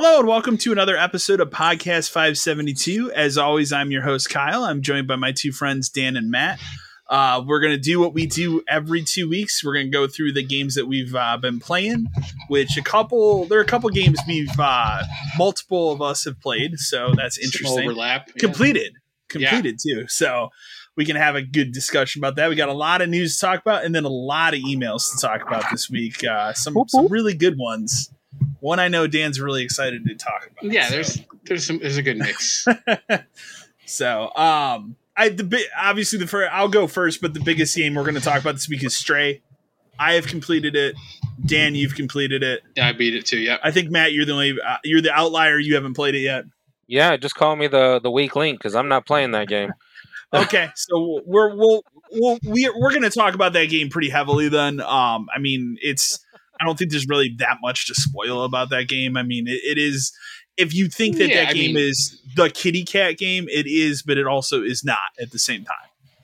Hello and welcome to another episode of Podcast 572. As always, I'm your host, Kyle. I'm joined by my two friends, Dan and Matt. We're going to do what we do every 2 weeks. We're going to go through the games that we've been playing, which there are a couple games multiple of us have played. So that's interesting. Overlap. Yeah. Completed too. So we can have a good discussion about that. We got a lot of news to talk about and then a lot of emails to talk about this week. Some really good ones. One I know Dan's really excited to talk about. Yeah, so. there's a good mix. So, I'll go first, but the biggest game we're going to talk about this week is Stray. I have completed it. Dan, you've completed it. Yeah, I beat it too. Yeah, I think Matt, you're the only you're the outlier. You haven't played it yet. Yeah, just call me the weak link because I'm not playing that game. Okay, so we're going to talk about that game pretty heavily then. I mean, I don't think there's really that much to spoil about that game. I mean, it is. If you think that game is the kitty cat game, it is, but it also is not at the same time.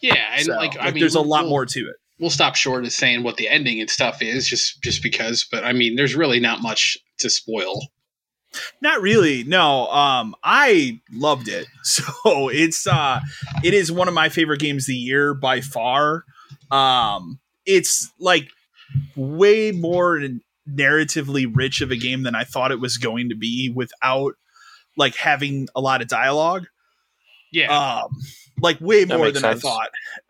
Yeah, and so, there's a lot more to it. We'll stop short of saying what the ending and stuff is, just because. But I mean, there's really not much to spoil. Not really. No, I loved it. So it is one of my favorite games of the year by far. It's like way more narratively rich of a game than I thought it was going to be without like having a lot of dialogue. Yeah. Like way more than sense. I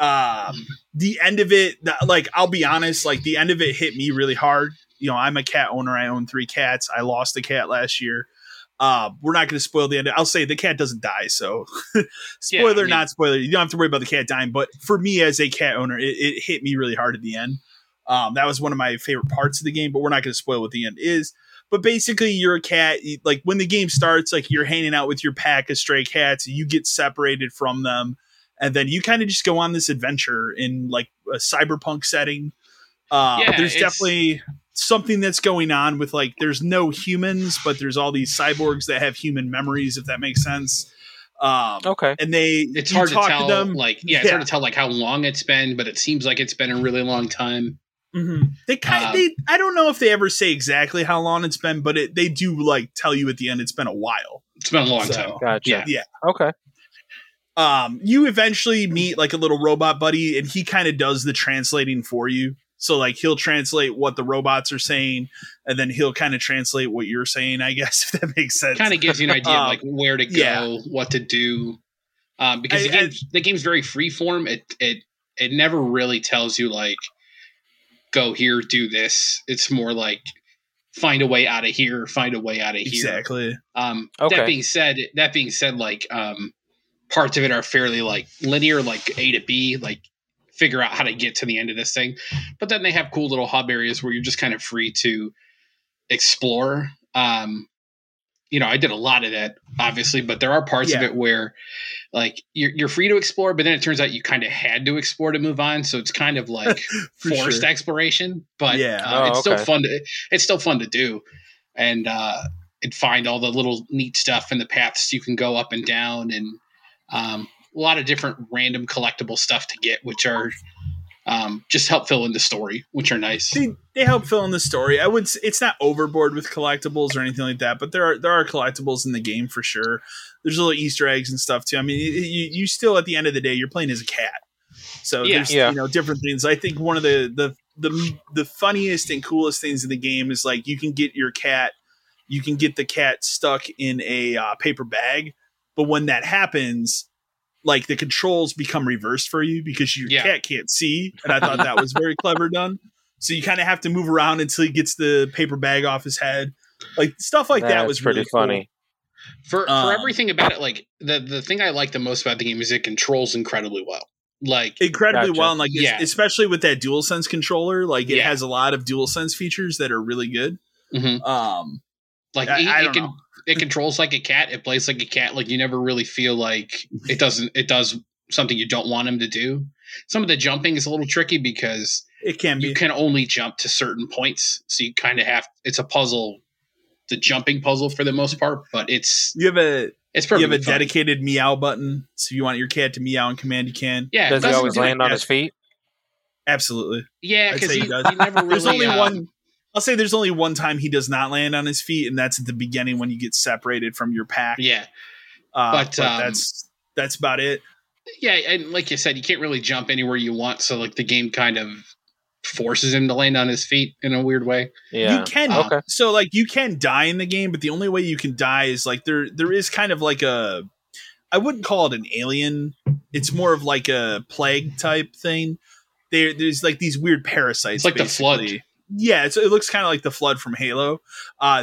thought. The end of it, like, I'll be honest, like the end of it hit me really hard. You know, I'm a cat owner. I own 3 cats. I lost a cat last year. We're not going to spoil the end. I'll say the cat doesn't die. So spoiler, not spoiler. You don't have to worry about the cat dying. But for me as a cat owner, it hit me really hard at the end. That was one of my favorite parts of the game, but we're not going to spoil what the end is. But basically, you're a cat. Like when the game starts, like you're hanging out with your pack of stray cats. You get separated from them, and then you kind of just go on this adventure in like a cyberpunk setting. There's definitely something that's going on with like there's no humans, but there's all these cyborgs that have human memories, if that makes sense. Okay. And it's hard to tell. It's hard to tell like how long it's been, but it seems like it's been a really long time. Mm-hmm. They kind of, I don't know if they ever say exactly how long it's been, but they do like tell you at the end it's been a while. It's been a long time. Gotcha. Yeah. Okay. You eventually meet like a little robot buddy, and he kind of does the translating for you. So like he'll translate what the robots are saying, and then he'll kind of translate what you're saying. I guess if that makes sense. Kind of gives you an idea of like where to go, what to do, because the game's very freeform. It never really tells you like, go here, do this. It's more like find a way out of here, Exactly. Okay. That being said, like parts of it are fairly like linear, like A to B, like figure out how to get to the end of this thing. But then they have cool little hub areas where you're just kind of free to explore. I did a lot of that obviously, but there are parts of it where like you're free to explore, but then it turns out you kind of had to explore to move on. So it's kind of like forced exploration, but it's still fun to do. And, find all the little neat stuff and the paths you can go up and down and, a lot of different random collectible stuff to get, which are just help fill in the story, which are nice. They help fill in the story. It's not overboard with collectibles or anything like that, but there are collectibles in the game for sure. There's little Easter eggs and stuff too. I mean, you still at the end of the day you're playing as a cat, so there's different things. I think one of the funniest and coolest things in the game is like you can get the cat stuck in a paper bag, but when that happens, like the controls become reversed for you because your cat can't see. And I thought that was very clever done. So you kind of have to move around until he gets the paper bag off his head. Like stuff like that was pretty really funny. Cool. For everything about it, like the thing I like the most about the game is it controls incredibly well. Like incredibly well. And like, especially with that DualSense controller, like it has a lot of DualSense features that are really good. Mm-hmm. It controls like a cat. It plays like a cat. Like you never really feel like it does something you don't want him to do. Some of the jumping is a little tricky because you can only jump to certain points. So you kind of it's a puzzle, the jumping puzzle for the most part, but you have a dedicated meow button. So you want your cat to meow in command, you can. Yeah. Does he always land on his feet? Absolutely. Yeah. Cause he never really, there's only one. I'll say there's only one time he does not land on his feet, and that's at the beginning when you get separated from your pack. Yeah. But that's about it. Yeah, and like you said, you can't really jump anywhere you want, so like the game kind of forces him to land on his feet in a weird way. Yeah. You can so like you can die in the game, but the only way you can die is like there is kind of like a, I wouldn't call it an alien. It's more of like a plague type thing. There's like these weird parasites. It's like basically. The flood. Yeah, it looks kind of like the flood from Halo.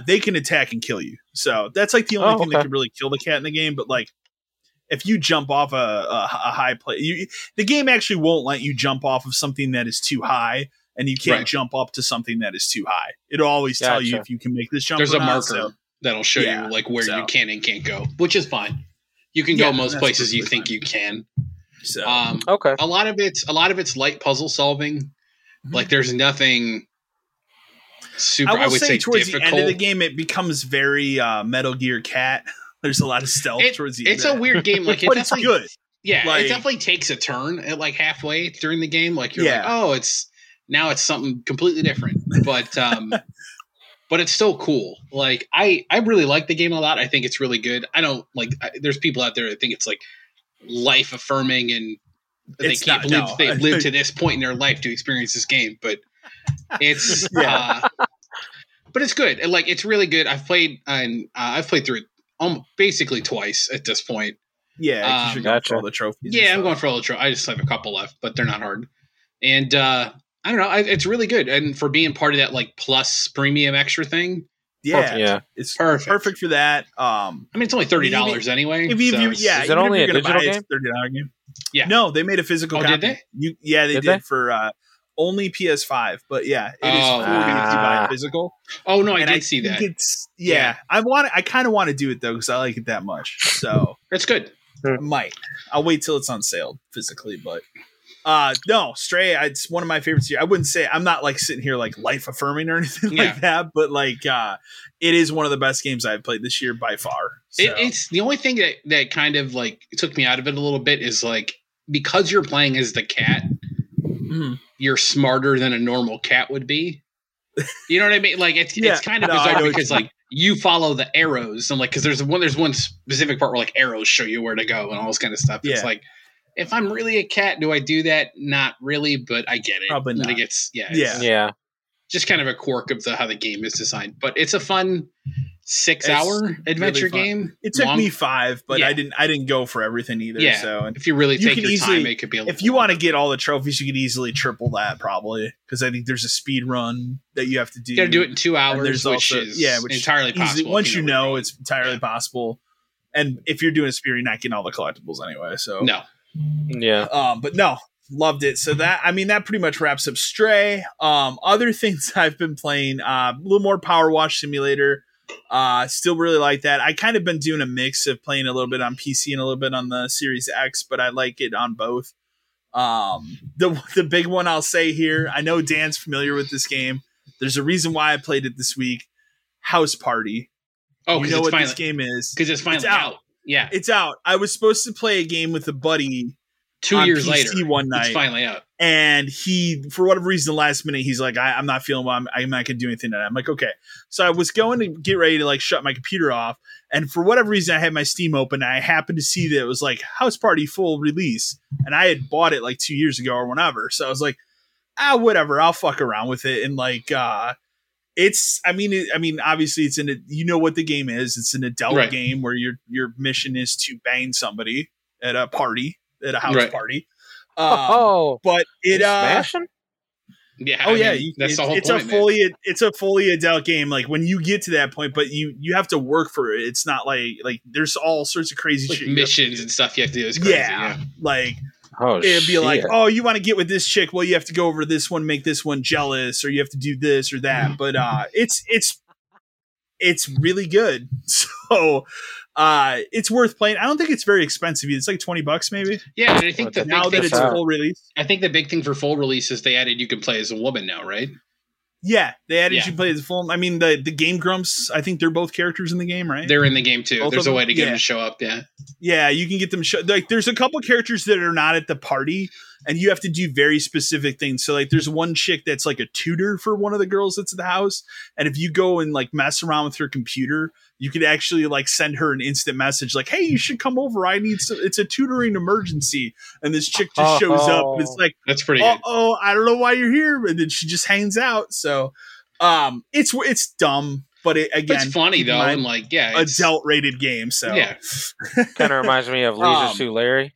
They can attack and kill you. So that's like the only thing that can really kill the cat in the game. But like, if you jump off a high place, the game actually won't let you jump off of something that is too high, and you can't jump up to something that is too high. It'll always tell you if you can make this jump. There's a marker that'll show you like where you can and can't go, which is fine. You can go most places you think you can. So a lot of it's light puzzle solving. Mm-hmm. Like there's nothing super. I would say towards difficult. The end of the game, it becomes very Metal Gear Cat. There's a lot of stealth towards the end. It's a weird game, like but it's good. Yeah, like, it definitely takes a turn at like halfway during the game. Like you're like, oh, it's something completely different. But but it's still cool. Like I really like the game a lot. I think it's really good. I don't there's people out there that think it's like life affirming and they can't believe they've lived to this point in their life to experience this game. But it's but it's good. And like it's really good. I've played through it basically twice at this point. Yeah, you should go for all the trophies. Yeah, I'm going for all the trophies. I just have a couple left, but they're not hard. And I don't know, it's really good. And for being part of that like plus premium extra thing, it's perfect for that. I mean, it's only $30 anyway. Is it only a digital game? $30 game. Yeah, no, they made a physical copy. Did they? They did for only PS5, but yeah, it is cool if you buy it physical. Oh no, I did see that. I kind of want to do it though because I like it that much. So it's good. I might. I'll wait till it's on sale physically, but no, Stray. It's one of my favorites here. I wouldn't say I'm not like sitting here like life affirming or anything like that, but like it is one of the best games I've played this year by far. So. It's the only thing that kind of like took me out of it a little bit is like because you're playing as the cat. Mm-hmm. You're smarter than a normal cat would be. You know what I mean? Like it's kind of bizarre because like you follow the arrows and like, cause there's one specific part where like arrows show you where to go and all this kind of stuff. Yeah. It's like, if I'm really a cat, do I do that? Not really, but I get it. Probably not. Like it's just kind of a quirk of how the game is designed, but it's a fun 6-hour adventure game. It took me 5, but I didn't go for everything either. Yeah. So and if you really take your time, it could be a little. If you want to get all the trophies, you could easily triple that probably because I think there's a speed run that you have to do. You got to do it in 2 hours, which is entirely possible. Once it's entirely possible. And if you're doing a speed, you're not getting all the collectibles anyway. So no, yeah. But no, loved it. So that pretty much wraps up Stray. Other things I've been playing a little more Power Wash Simulator. Still really like that. I kind of been doing a mix of playing a little bit on PC and a little bit on the Series X, but I like it on both. The big one I'll say here, I know Dan's familiar with this game. There's a reason why I played it this week. House Party. Oh, you know what this game is? Because it's finally out. Yeah, it's out. I was supposed to play a game with a buddy 2 years later one night. It's finally out. And he, for whatever reason, the last minute, he's like, I'm not feeling well. I'm not going to do anything tonight. I'm like, okay. So I was going to get ready to like shut my computer off. And for whatever reason, I had my Steam open. And I happened to see that it was like House Party full release. And I had bought it like 2 years ago or whenever. So I was like, whatever. I'll fuck around with it. And like, obviously it's you know what the game is. It's an adult game where your mission is to bang somebody at a party, at a house party. But it that's the whole point. It's a fully adult game. Like when you get to that point, but you have to work for it. It's not like there's all sorts of crazy like shit, missions and stuff you have to do. It's crazy, like it'd be like, oh, you want to get with this chick? Well, you have to go over this one, make this one jealous, or you have to do this or that. But it's really good. So. It's worth playing. I don't think it's very expensive. It's like $20 maybe. Yeah, and I think now that it's full release. I think the big thing for full release is they added you can play as a woman now, right? Yeah, they added you can play as a full. I mean, the Game Grumps. I think they're both characters in the game, right? They're in the game too. Both there's a way to get them to show up. Yeah, you can get them. Like, there's a couple characters that are not at the party, and you have to do very specific things. So like there's one chick that's like a tutor for one of the girls that's at the house, and if you go and like mess around with her computer, you could actually like send her an instant message like, hey, you should come over, I need some, it's a tutoring emergency, and this chick just shows up and it's like, that's pretty good. I don't know why you're here, and then she just hangs out. So it's dumb, but it, again, it's funny though, and like, yeah, adult rated game, so yeah. Kind of reminds me of Leisure Suit Larry.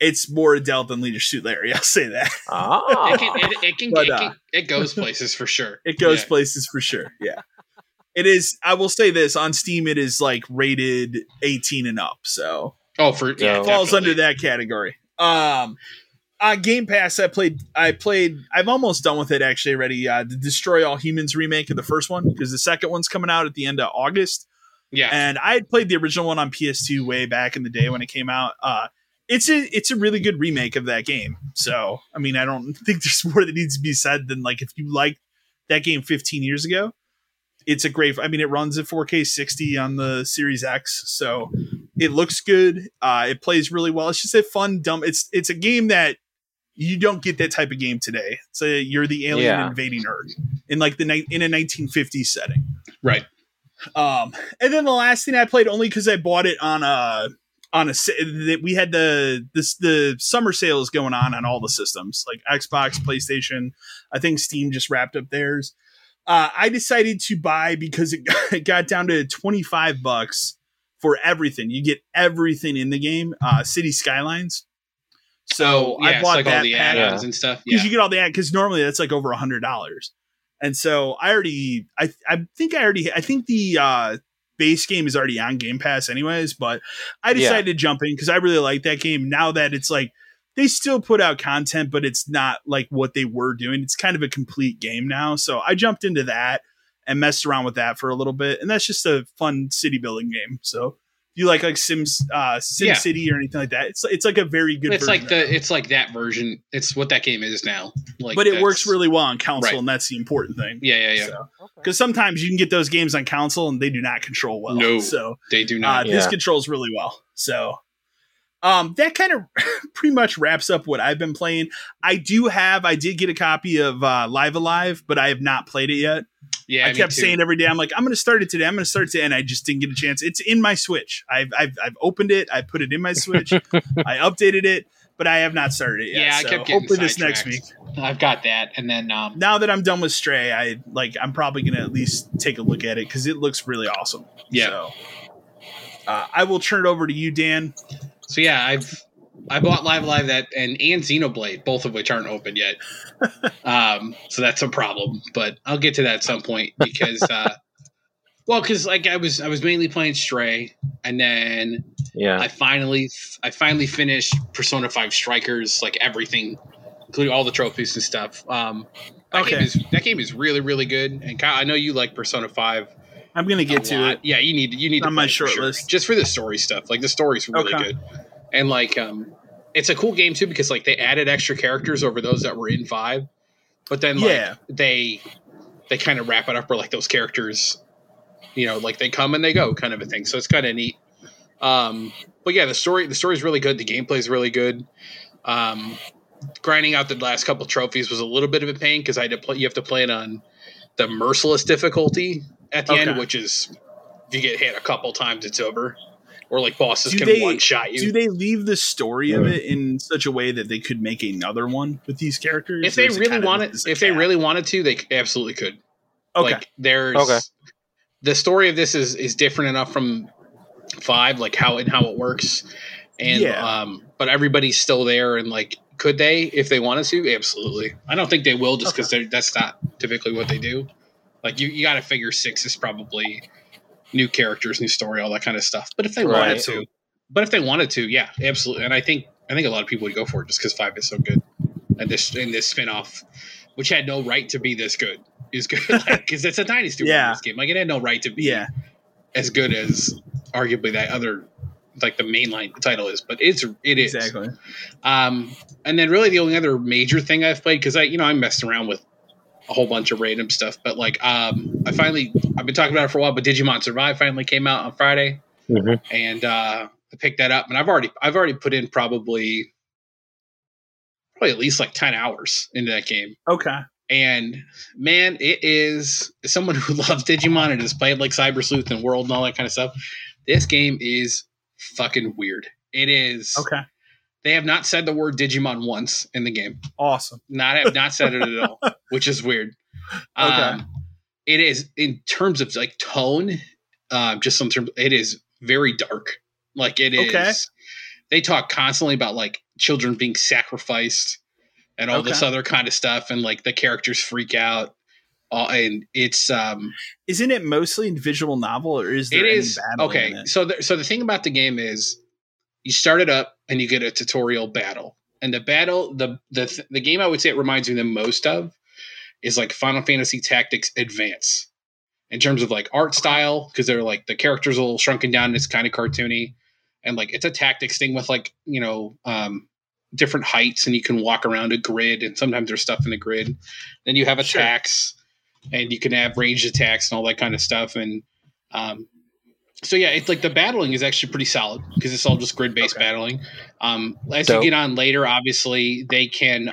It's more adult than Leisure Suit Larry, I'll say that. It goes places for sure. It goes places for sure. Yeah, it is. I will say this, on Steam, it is like rated 18 and up. So it falls under that category. On Game Pass, I played. I'm almost done with it actually already. The Destroy All Humans remake of the first one, because the second one's coming out at the end of August. Yeah, and I had played the original one on PS2 way back in the day when it came out. It's a really good remake of that game. So I mean, I don't think there's more that needs to be said than like, if you liked that game 15 years ago, it's a great. I mean, it runs at 4K 60 on the Series X, so it looks good. It plays really well. It's just a fun, dumb. It's a game that. You don't get that type of game today. So you're the alien invading Earth in like in a 1950s setting, right? And then the last thing I played, only because I bought it we had the summer sales going on all the systems, like Xbox, PlayStation. I think Steam just wrapped up theirs. I decided to buy, because it got down to $25 for everything. You get everything in the game. City Skylines. So I bought like that all the add-ons and stuff, because you get all the add. Because normally that's like over $100, and so I think the base game is already on Game Pass anyways. But I decided to jump in because I really like that game. Now that it's like they still put out content, but it's not like what they were doing. It's kind of a complete game now. So I jumped into that and messed around with that for a little bit, and that's just a fun city building game. So. You like Sims, City or anything like that? It's like a very good. It's version like the it's like that version. It's what that game is now. Like, but it works really well on console, right. And that's the important thing. Yeah. Because sometimes you can get those games on console and they do not control well. No, so they do not. This controls really well. So, that kind of pretty much wraps up what I've been playing. I did get a copy of Live A Live, but I have not played it yet. Yeah, I kept saying every day, I'm like, I'm going to start it today. I'm going to start it today. And I just didn't get a chance. It's in my Switch. I've opened it. I put it in my Switch. I updated it, but I have not started it yet. Yeah, so I kept getting hopefully this next week. I've got that. And then now that I'm done with Stray, I'm probably going to at least take a look at it because it looks really awesome. Yeah. So, I will turn it over to you, Dan. So, yeah, I bought Live Live that and Xenoblade, both of which aren't open yet. So that's a problem, but I'll get to that at some point because, because I was mainly playing Stray, and then I finally finished Persona 5 Strikers, like everything, including all the trophies and stuff. That game is really, really good. And Kyle, I know you like Persona 5. I'm going to get to it. Yeah, you need to play it on my short list just for the story stuff. Like the story's really good. And like, it's a cool game too because like they added extra characters over those that were in 5, but then like they kind of wrap it up where like those characters, you know, like they come and they go kind of a thing. So it's kind of neat. But yeah, the story's really good. The gameplay's really good. Grinding out the last couple trophies was a little bit of a pain because you have to play it on the merciless difficulty at the end, which is if you get hit a couple times, it's over. Or like bosses can one-shot you. Do they leave the story of it in such a way that they could make another one with these characters? If they really wanted, they absolutely could. Okay, like there's the story of this is different enough from 5, like how it works, and but everybody's still there, and like could they if they wanted to? Absolutely. I don't think they will, just because that's not typically what they do. Like you got to figure 6 is probably. New characters, new story, all that kind of stuff. But if they wanted to, yeah, absolutely. And I think a lot of people would go for it just because 5 is so good, and this spinoff, which had no right to be this good, is good because it's a dynasty this game. Like it had no right to be as good as arguably that other, like the mainline title is. But it is exactly. And then really the only other major thing I've played, because I messed around with. A whole bunch of random stuff, but like I've been talking about it for a while, but Digimon Survive finally came out on Friday, and I picked that up, and I've already put in probably probably at least like 10 hours into that game. Okay. And man, it is, as someone who loves Digimon and has played like Cyber Sleuth and World and all that kind of stuff, this game is fucking weird. It is. Okay. They have not said the word Digimon once in the game. Awesome. Not said it at all, which is weird. Okay. It is, in terms of like tone, just in terms, it is very dark. Like it is. Okay. They talk constantly about like children being sacrificed and all this other kind of stuff, and like the characters freak out. And it's isn't it mostly visual novel, or is there? It is any okay. In it? So the thing about the game is, you start it up and you get a tutorial battle, and the battle, the game I would say it reminds me the most of is like Final Fantasy Tactics Advance in terms of like art style, because they're like the characters are a little shrunken down and it's kind of cartoony, and like it's a tactics thing with like, you know, different heights, and you can walk around a grid, and sometimes there's stuff in the grid. Then you have attacks, and you can have ranged attacks and all that kind of stuff. And so yeah, it's like the battling is actually pretty solid because it's all just grid-based battling. You get on later, obviously they can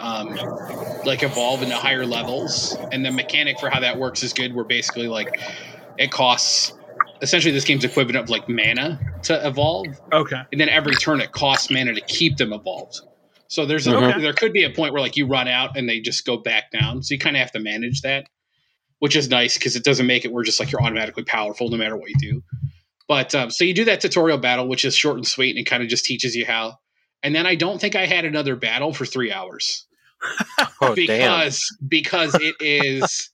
like evolve into higher levels, and the mechanic for how that works is good. Where basically like it costs, essentially this game's equivalent of like mana to evolve. Okay. And then every turn it costs mana to keep them evolved. So there's there could be a point where like you run out and they just go back down. So you kind of have to manage that, which is nice because it doesn't make it where just like you're automatically powerful no matter what you do. But so you do that tutorial battle, which is short and sweet, and it kind of just teaches you how. And then I don't think I had another battle for 3 hours because it is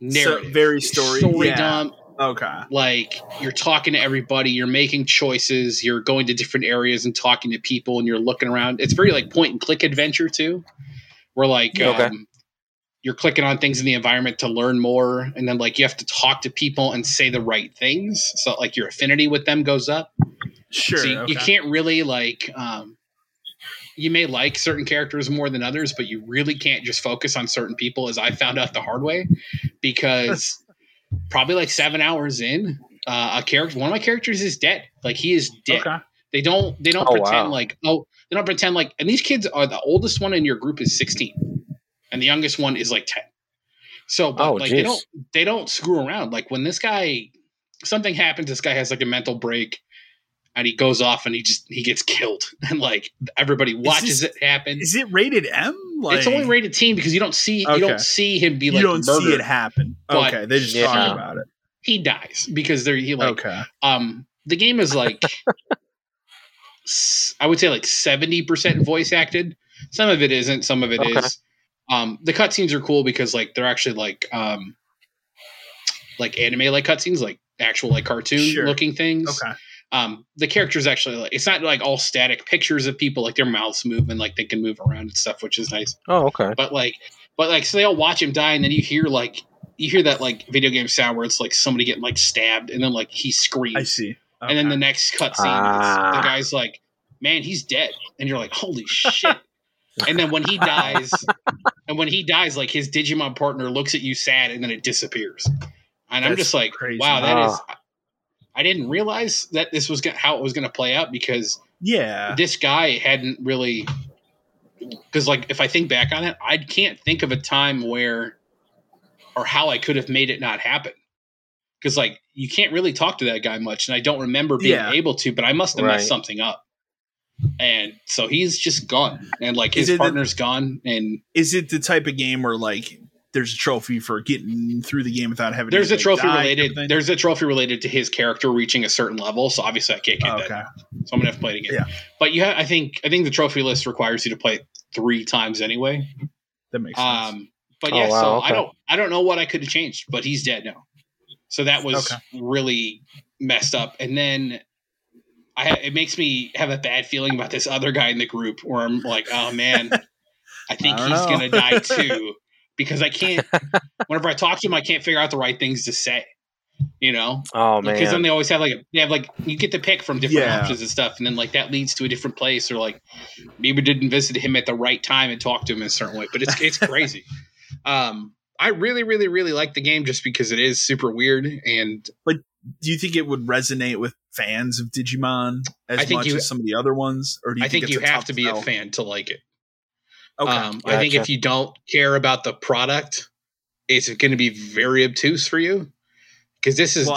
narrative, so very story dump. Okay. Like you're talking to everybody, you're making choices, you're going to different areas and talking to people, and you're looking around. It's very like point and click adventure too, where like you're clicking on things in the environment to learn more, and then like you have to talk to people and say the right things, so like your affinity with them goes up. Sure. So you can't really like you may like certain characters more than others, but you really can't just focus on certain people, as I found out the hard way, because probably like 7 hours in, one of my characters is dead. Like he is dead. Okay. They don't pretend like, they don't pretend like, and these kids are, the oldest one in your group is 16 and the youngest one is like 10. So geez. they don't screw around. Like when something happens, this guy has like a mental break and he goes off and he gets killed. And like everybody watches it happen. Is it rated M? Like, it's only rated teen because you don't see him be like murdered. You don't see it happen. Okay, they just talk about it. He dies because he like the game is like I would say like 70% voice acted. Some of it isn't, some of it is. The cutscenes are cool because like they're actually like anime like cutscenes, like actual like cartoon looking things. Okay. The characters actually, like, it's not like all static pictures of people, like their mouths move and like they can move around and stuff, which is nice. Oh, okay. But like, so they all watch him die, and then you hear that like video game sound where it's like somebody getting like stabbed, and then like he screams. I see. Okay. And then the next cutscene, the guy's like, "Man, he's dead," and you're like, "Holy shit!" And then when he dies, like his Digimon partner looks at you sad, and then it disappears. And I'm just like, crazy. "Wow, that is." I didn't realize that this was how it was going to play out, because this guy hadn't really, because like if I think back on it, I can't think of a time where or how I could have made it not happen, because like you can't really talk to that guy much, and I don't remember being able to, but I must have messed something up, and so he's just gone, and like his partner's gone. And is it the type of game where like there's a trophy for getting through the game without having to die related. There's a trophy related to his character reaching a certain level. So obviously I can't get that. So I'm gonna have to play it again. Yeah. But I think the trophy list requires you to play it 3 times anyway. That makes sense. But I don't know what I could have changed, but he's dead now. So that was really messed up. And then it makes me have a bad feeling about this other guy in the group where I'm like, oh man, I think he's gonna die too. Because I can't, whenever I talk to him, I can't figure out the right things to say, you know? Oh, man. Because then they always have you get to pick from different options and stuff. And then like that leads to a different place, or like maybe didn't visit him at the right time and talk to him in a certain way, but it's crazy. I really, really, really like the game just because it is super weird. And like, do you think it would resonate with fans of Digimon as much as some of the other ones? Or do you think you have to be a fan to like it? Okay. Gotcha. I think if you don't care about the product, it's going to be very obtuse for you, because this is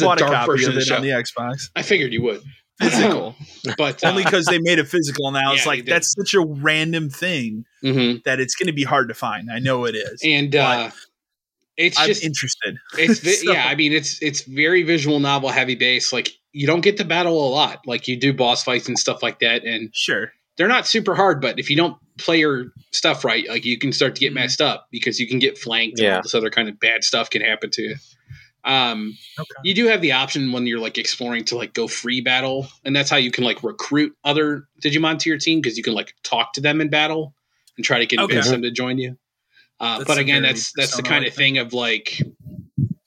bought a dark version of it on the Xbox. I figured you would. Physical, but only because they made it physical. Now it's like that's such a random thing that it's going to be hard to find. I know it is, and it's just interested. It's so. Yeah, I mean it's very visual novel heavy base. Like you don't get to battle a lot. Like you do boss fights and stuff like that, and sure they're not super hard, but if you don't play your stuff right, like you can start to get messed up because you can get flanked and all this other kind of bad stuff can happen to you. You do have the option when you're like exploring to like go free battle, and that's how you can like recruit other Digimon to your team, because you can like talk to them in battle and try to convince them to join you. But again, that's the kind of thing of like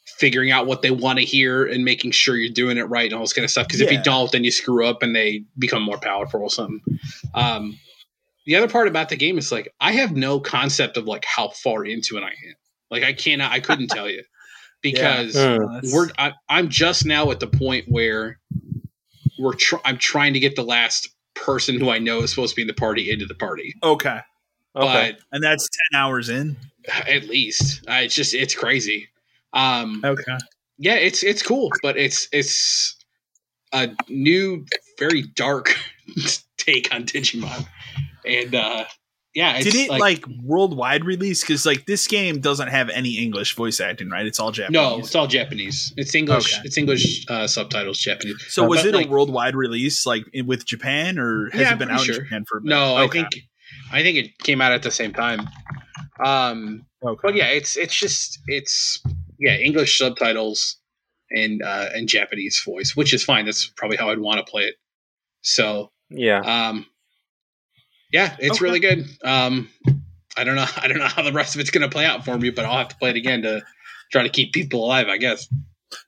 figuring out what they want to hear and making sure you're doing it right and all this kind of stuff. Because if you don't, then you screw up and they become more powerful or something. The other part about the game is like I have no concept of like how far into it I am. Like I couldn't tell you. Because I'm just now at the point where I'm trying to get the last person who I know is supposed to be in the party into the party. Okay, but and that's 10 hours in, at least. It's crazy. It's cool, but it's a new, very dark take on Digimon, and. Did it like worldwide release? Because like this game doesn't have any English voice acting, right? It's all Japanese. No, it's all Japanese. It's English. Okay. It's English subtitles, Japanese. So was it a worldwide release, like with Japan, or has it been out in Japan for a minute? No, okay. I think it came out at the same time. But it's just English subtitles and Japanese voice, which is fine. That's probably how I'd want to play it. So it's really good. I don't know how the rest of it's going to play out for me, but I'll have to play it again to try to keep people alive, I guess.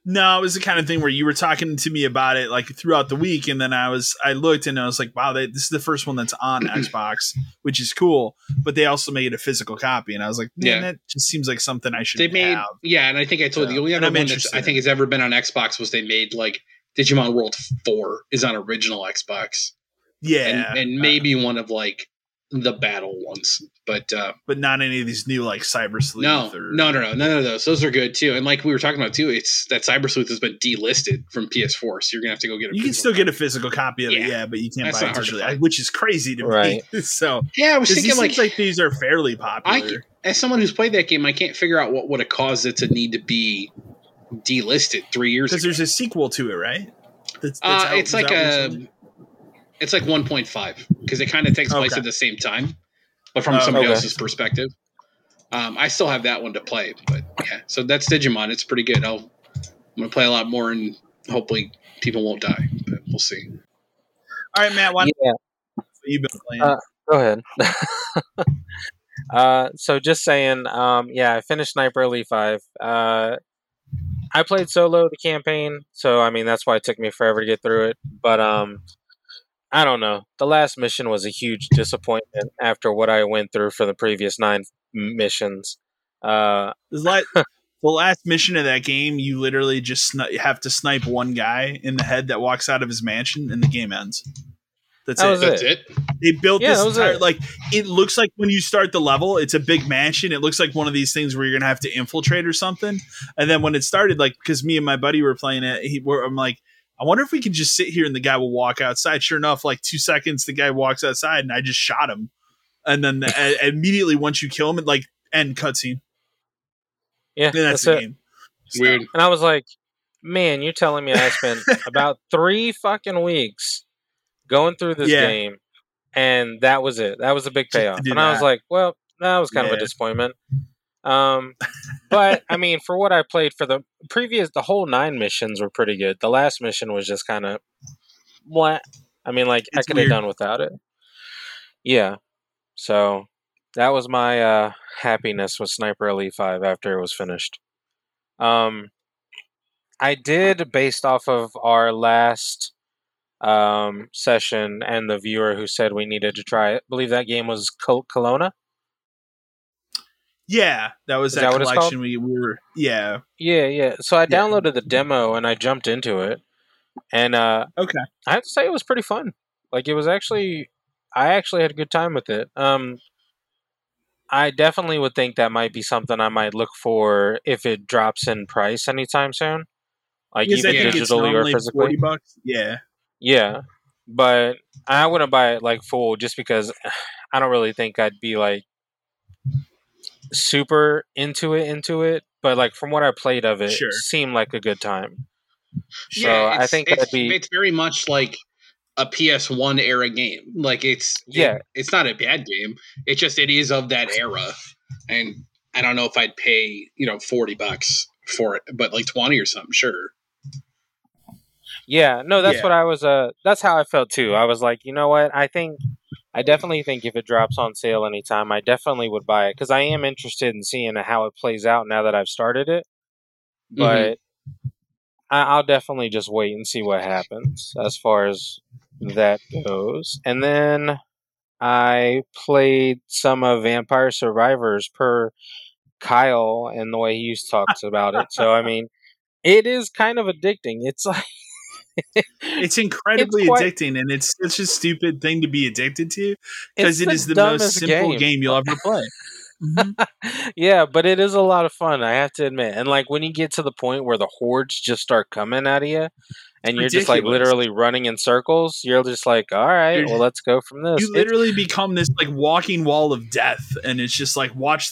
No, it was the kind of thing where you were talking to me about it like throughout the week, and then I looked and I was like, wow, this is the first one that's on Xbox, which is cool. But they also made a physical copy, and I was like, that just seems like something I should have. Yeah, and I think I told you the only other one that I think has ever been on Xbox was they made like Digimon World 4 is on original Xbox. Yeah, and maybe one of like the battle ones, but not any of these new like Cyber Sleuth. No, none of those. Those are good too. And like we were talking about too, it's that Cyber Sleuth has been delisted from PS4, so you're gonna have to go get it. You can still get a physical copy of it, but you can't buy it digitally, which is crazy to me. So I was thinking like these are fairly popular. As someone who's played that game, I can't figure out what would have caused it to need to be delisted 3 years ago. Because there's a sequel to it, right? That's it's like a. It's like 1.5 because it kind of takes place at the same time, but from somebody else's perspective. I still have that one to play, but so that's Digimon. It's pretty good. I'm going to play a lot more, and hopefully people won't die, but we'll see. All right, Matt, what you've been playing? Go ahead. So just saying, I finished Sniper Elite 5. I played solo the campaign, so I mean that's why it took me forever to get through it, but I don't know. The last mission was a huge disappointment after what I went through for the previous 9 missions. The last mission of that game, you literally just have to snipe one guy in the head that walks out of his mansion, and the game ends. That's it. They built this entire it looks like when you start the level, it's a big mansion. It looks like one of these things where you're gonna have to infiltrate or something. And then when it started, like because me and my buddy were playing it, I'm like, I wonder if we could just sit here and the guy will walk outside. Sure enough, like 2 seconds, the guy walks outside and I just shot him. And then immediately once you kill him, it like end cutscene. Yeah, and that's the game. Weird. And I was like, man, you're telling me I spent about 3 fucking weeks going through this game, and that was it. That was a big payoff. And I was like, well, that was kind of a disappointment. But I mean, for what I played for the whole 9 missions were pretty good. The last mission was just kind of blah. I mean, like it's I could have done without it. Yeah. So that was my, happiness with Sniper Elite 5 after it was finished. I did, based off of our last, session and the viewer who said we needed to try it, I believe that game was Colt Kelowna. Yeah, that was that collection we were. Yeah. Yeah. So I downloaded the demo and I jumped into it, and I have to say it was pretty fun. Like it was actually, I actually had a good time with it. I definitely would think that might be something I might look for if it drops in price anytime soon. Like even digitally or physically. $40? Yeah. Yeah. But I wouldn't buy it like full just because I don't really think I'd be like super into it. But like from what I played of it, sure. It seemed like a good time. Yeah, so I think it's very much like a PS1 era game. Like it's not a bad game. It's just it is of that era. And I don't know if I'd pay, $40 for it, but like 20 or something, sure. Yeah, no, that's what I was that's how I felt too. I was like, you know what? I definitely think if it drops on sale anytime, I definitely would buy it because I am interested in seeing how it plays out now that I've started it. But I'll definitely just wait and see what happens as far as that goes. And then I played some of Vampire Survivors per Kyle and the way he talks about it. So, I mean, it is kind of addicting. It's like... it's incredibly addicting, and it's such a stupid thing to be addicted to because it is the most simple game you'll ever play. Yeah, but it is a lot of fun, I have to admit. And like when you get to the point where the hordes just start coming at you, and you're just like literally running in circles, you're just like, all right, well, let's go from this. You literally become this like walking wall of death, and it's just like watch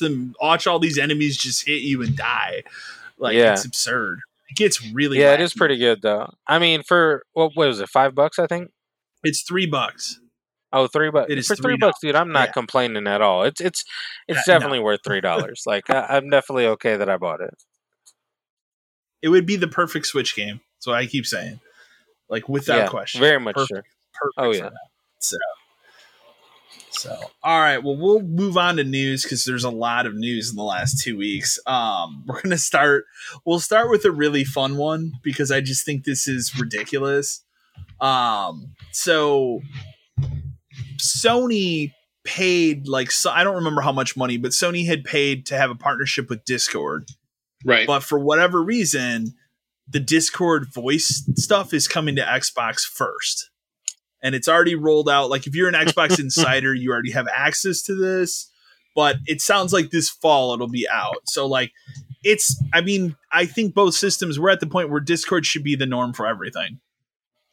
all these enemies just hit you and die. Like it's absurd. It gets really wacky. It is pretty good though. I mean, for what was it? $5, I think. It's $3. Oh, $3. It is for $3, dude. I'm not complaining at all. It's definitely worth $3. Like I'm definitely okay that I bought it. It would be the perfect Switch game. That's what I keep saying. Like without question, very much perfect. Oh yeah. So all right. Well, we'll move on to news because there's a lot of news in the last 2 weeks. We're gonna start. We'll start with a really fun one because I just think this is ridiculous. So. Sony paid I don't remember how much money, but Sony had paid to have a partnership with Discord. Right. But for whatever reason, the Discord voice stuff is coming to Xbox first. And it's already rolled out. Like if you're an Xbox insider, you already have access to this, but it sounds like this fall it'll be out. So like I think both systems, we're at the point where Discord should be the norm for everything.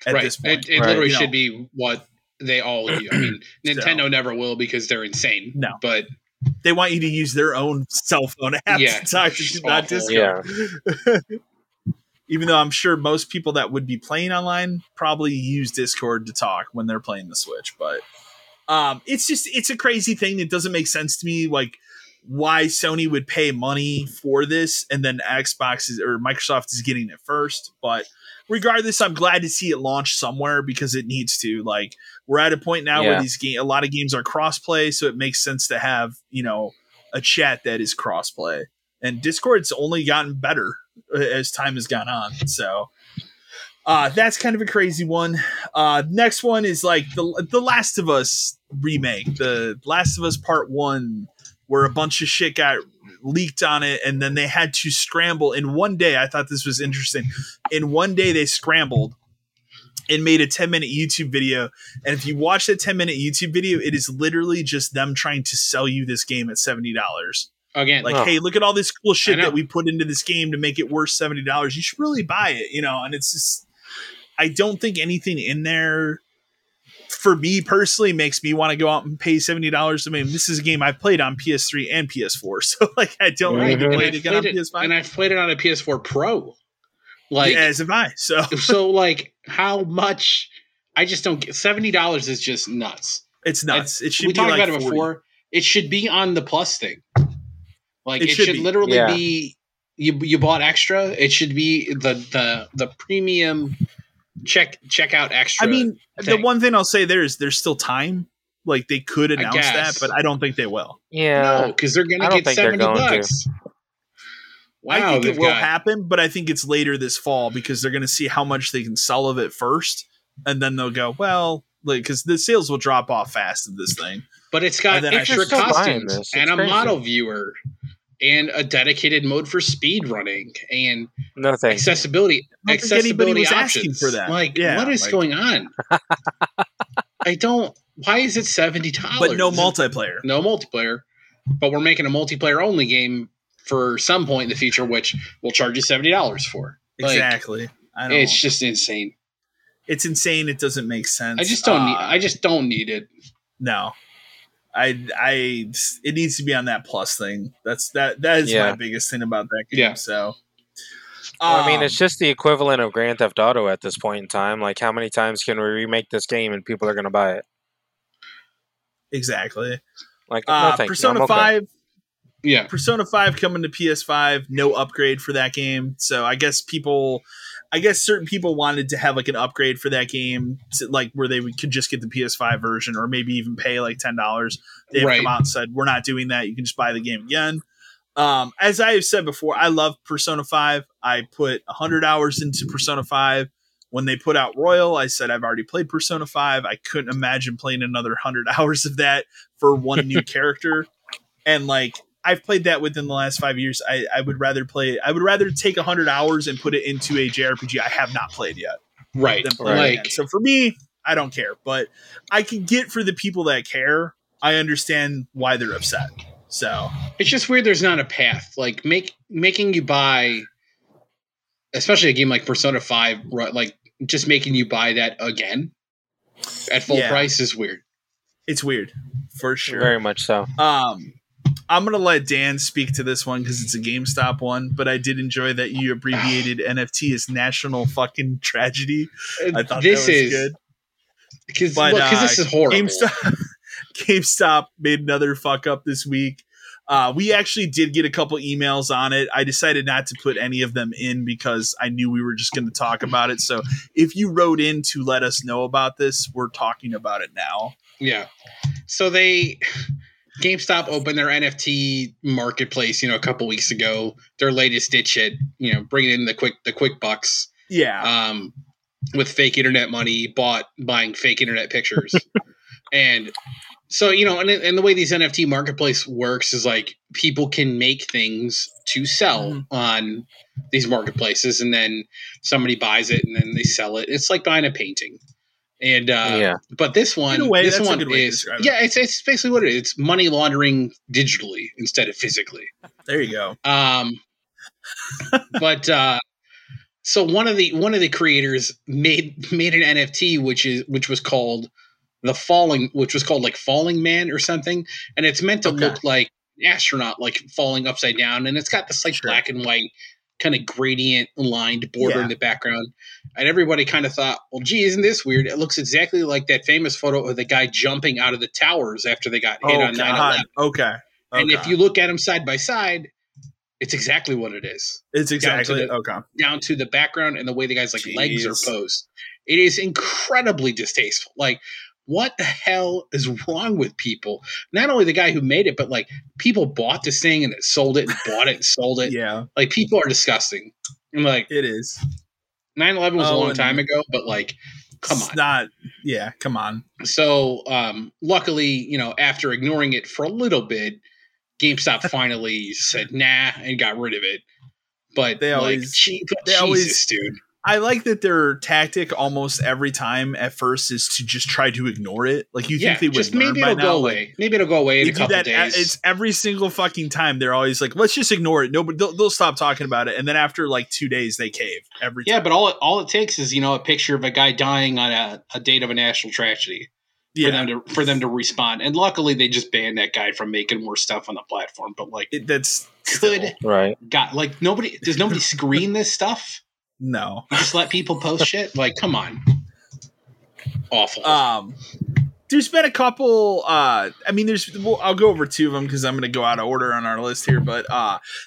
At this point. It literally should be what they all do. I mean, Nintendo never will because they're insane. No, but they want you to use their own cell phone app to talk to, not Discord. Yeah. Even though I'm sure most people that would be playing online probably use Discord to talk when they're playing the Switch. But it's a crazy thing. It doesn't make sense to me. Like why Sony would pay money for this and then Microsoft is getting it first. But regardless, I'm glad to see it launch somewhere because it needs to. Like we're at a point now where a lot of games are cross-play, so it makes sense to have a chat that is cross-play. And Discord's only gotten better as time has gone on. So that's kind of a crazy one. Next one is like the Last of Us remake, the Last of Us Part One, where a bunch of shit got leaked on it, and then they had to scramble in one day. I thought this was interesting. In one day, they scrambled and made a 10-minute YouTube video. And if you watch that 10-minute YouTube video, it is literally just them trying to sell you this game at $70. Again, like, hey, look at all this cool shit that we put into this game to make it worth $70. You should really buy it, And it's just, I don't think anything in there for me personally makes me want to go out and pay $70. I mean, this is a game I played on PS3 and PS4, so like I don't need to play it again on PS5. And I've played it on a PS4 Pro. Like as have I. So like how much I just don't get. $70 is just nuts. It's nuts. It should be like about it before. It should be on the Plus thing. Like it should literally be you bought extra. It should be the premium check out extra. I mean, the one thing I'll say there is there's still time. Like they could announce that, but I don't they will. Yeah, no, because they're gonna get $70. Wow, I think it will happen, but I think it's later this fall because they're gonna see how much they can sell of it first, and then they'll go because the sales will drop off fast of this thing. But it's got extra costumes and a model viewer and a dedicated mode for speed running and accessibility options. Asking for that. Like, what is going on? I don't Why is it $70? But no multiplayer. No multiplayer. But we're making a multiplayer only game for some point in the future, which will charge you $70 for. Exactly. It's just insane. It's insane. It doesn't make sense. I just don't need it. No. It needs to be on that plus thing. That is my biggest thing about that game. Yeah. So I mean, it's just the equivalent of Grand Theft Auto at this point in time. Like, how many times can we remake this game and people are going to buy it? Exactly. Like, no, thank Persona you. Okay. 5. Yeah. Persona 5 coming to PS5. No upgrade for that game. So I guess certain people wanted to have like an upgrade for that game, like where they could just get the PS5 version or maybe even pay like $10. They have come out and said, we're not doing that. You can just buy the game again. As I have said before, I love Persona 5. I put 100 hours into Persona 5. When they put out Royal, I said I've already played Persona 5. I couldn't imagine playing another 100 hours of that for one new character. And like, I've played that within the last 5 years. I would rather take 100 hours and put it into a JRPG I have not played yet. Right. So for me, I don't care, but I can get for the people that care. I understand why they're upset. So it's just weird. There's not a path like making you buy, especially a game like Persona 5, like just making you buy that again at full price is weird. It's weird for sure. Very much so. I'm going to let Dan speak to this one because it's a GameStop one, but I did enjoy that you abbreviated NFT as National Fucking Tragedy. I thought that was good. Because this is horrible. GameStop made another fuck up this week. We actually did get a couple emails on it. I decided not to put any of them in because I knew we were just going to talk about it. So if you wrote in to let us know about this, we're talking about it now. Yeah. So GameStop opened their NFT marketplace, a couple weeks ago. Their latest ditch hit, bringing in the quick bucks. Yeah. With fake internet money, buying fake internet pictures, and so and the way these NFT marketplace works is like people can make things to sell on these marketplaces, and then somebody buys it and then they sell it. It's like buying a painting. And but this one, it's basically what it is. It's money laundering digitally instead of physically. There you go. So one of the creators made an NFT which was called Falling Man or something, and it's meant to look like an astronaut, like falling upside down, and it's got this like black and white kind of gradient lined border in the background. And everybody kind of thought, well, gee, isn't this weird? It looks exactly like that famous photo of the guy jumping out of the towers after they got hit on 9/11. Okay. And if you look at them side by side, it's exactly what it is. It's exactly down to the background and the way the guy's like legs are posed. It is incredibly distasteful. Like, what the hell is wrong with people? Not only the guy who made it, but like people bought this thing and it sold it and bought it and sold it. Yeah. Like people are disgusting. I'm like, it is. 9/11 was a long time ago, but like, come on. Come on. So luckily, after ignoring it for a little bit, GameStop finally said, nah, and got rid of it. But they Jesus, dude. I like that their tactic almost every time at first is to just try to ignore it. Like you think they would just maybe it'll go away. Like, maybe it'll go away in a couple days. It's every single fucking time. They're always like, let's just ignore it. Nobody, they'll stop talking about it. And then after like 2 days, they cave every time. Yeah, but all it takes is a picture of a guy dying on a date of a national tragedy for them to respond. And luckily, they just banned that guy from making more stuff on the platform. But like that's good, right? God, like does nobody screen this stuff? No. Just let people post shit? Like, come on. Awful. There's been a couple, I'll go over two of them because I'm going to go out of order on our list here, but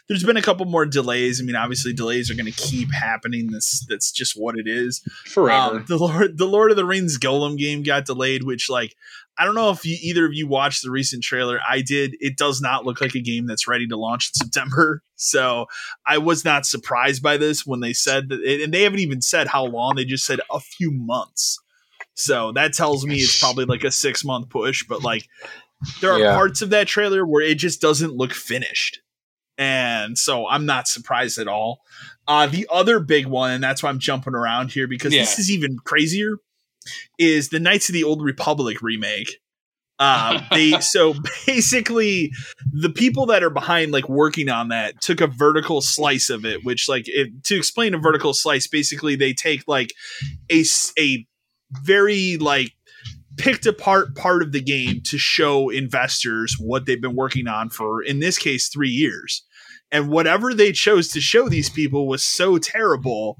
there's been a couple more delays. I mean, obviously delays are going to keep happening. That's just what it is. Forever. The Lord of the Rings Golem game got delayed, which like, I don't know if either of you watched the recent trailer. I did. It does not look like a game that's ready to launch in September. So I was not surprised by this when they said that. And they haven't even said how long. They just said a few months. So that tells me it's probably like a 6-month push. But like there are parts of that trailer where it just doesn't look finished. And so I'm not surprised at all. The other big one, and that's why I'm jumping around here because this is even crazier. is the Knights of the Old Republic remake. So basically the people that are behind like working on that took a vertical slice of it, which like to explain a vertical slice, basically they take like a very like picked apart part of the game to show investors what they've been working on for, in this case, 3 years. And whatever they chose to show these people was so terrible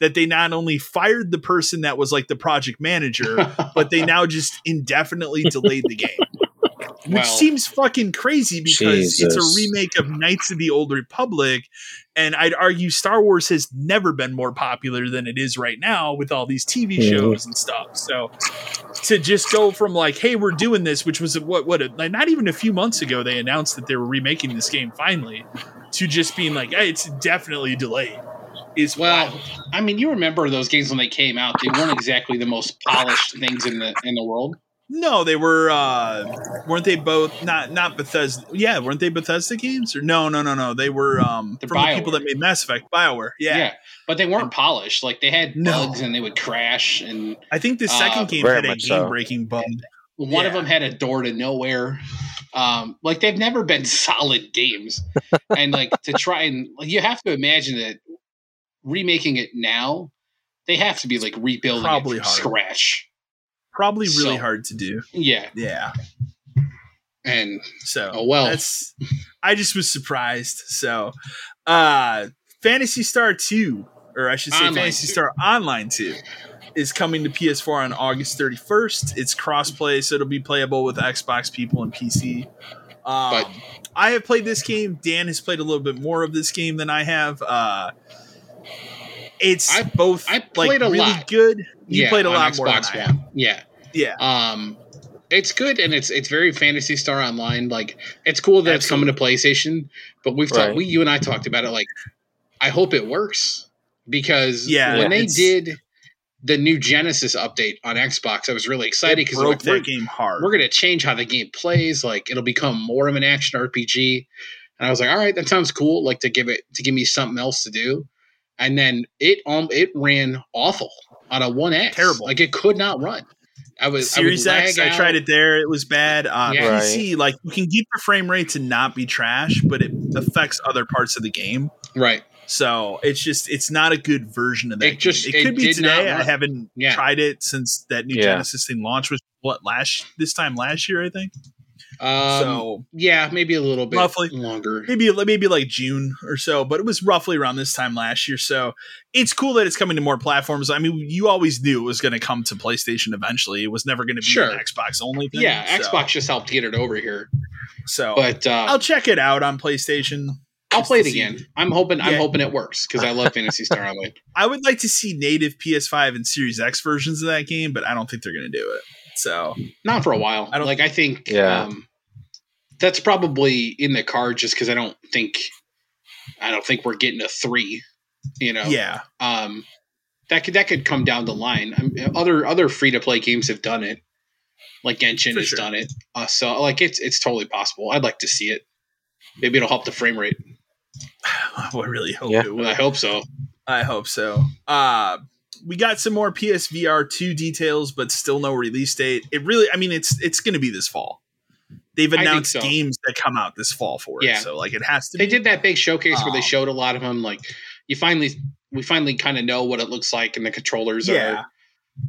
that they not only fired the person that was like the project manager, but they now just indefinitely delayed the game, which seems fucking crazy because it's a remake of Knights of the Old Republic. And I'd argue Star Wars has never been more popular than it is right now with all these TV shows and stuff. So to just go from like, hey, we're doing this, which was like not even a few months ago, they announced that they were remaking this game finally, to just being like, hey, it's definitely delayed. Wild. I mean, you remember those games when they came out? They weren't exactly the most polished things in the world. No, they were. Weren't they both not Bethesda? Yeah, weren't they Bethesda games? Or no. They were from the people that made Mass Effect, BioWare. Yeah, but they weren't polished. Like they had bugs and they would crash. And I think the second game had a game-breaking bug. One of them had a door to nowhere. Like they've never been solid games, and like to try and you have to imagine that. Remaking it now, they have to be like rebuilding probably it from scratch. Probably really hard to do. Yeah. And so, I just was surprised. So, Phantasy Star 2, or I should say Phantasy Star Online 2, is coming to PS4 on August 31st. It's crossplay, so it'll be playable with Xbox people and PC. But I have played this game. Dan has played a little bit more of this game than I have. I played like a really lot. Good. You played a lot Xbox more than I One. Yeah. It's good and it's very Phantasy Star Online. Like it's cool that it's coming to PlayStation, but you and I talked about it. Like I hope it works because when they did the new Genesis update on Xbox, I was really excited because it broke that game hard. We're going to change how the game plays. Like it'll become more of an action RPG. And I was like, all right, that sounds cool. Like to give me something else to do. And then it ran awful on a 1X. Terrible. Like it could not run. Series X, I tried it there. It was bad. PC, like you can get the frame rate to not be trash, but it affects other parts of the game. Right. So it's not a good version of that game. It could be today. I haven't tried it since that new Genesis thing launched was last year, I think. Maybe a little bit longer, maybe like June or so, but it was roughly around this time last year. So it's cool that it's coming to more platforms. I mean, you always knew it was going to come to PlayStation eventually. It was never going to be an Xbox only thing. Yeah, so. Xbox just helped get it over here. So, but I'll check it out on PlayStation. I'll play it again. I'm hoping it works because I love Phantasy Star Online. I would like to see native PS5 and Series X versions of that game, but I don't think they're going to do it. So not for a while. That's probably in the card just because I don't think we're getting a 3, you know? Yeah. That could come down the line. Other free to play games have done it. Like Genshin has done it. So like, it's totally possible. I'd like to see it. Maybe it'll help the frame rate. I really hope it will. I hope so. We got some more PSVR2 details, but still no release date. It really, I mean, it's going to be this fall. They've announced games that come out this fall for it. Yeah. So like it has to be. They did that big showcase where they showed a lot of them. Like we finally kind of know what it looks like. And the controllers are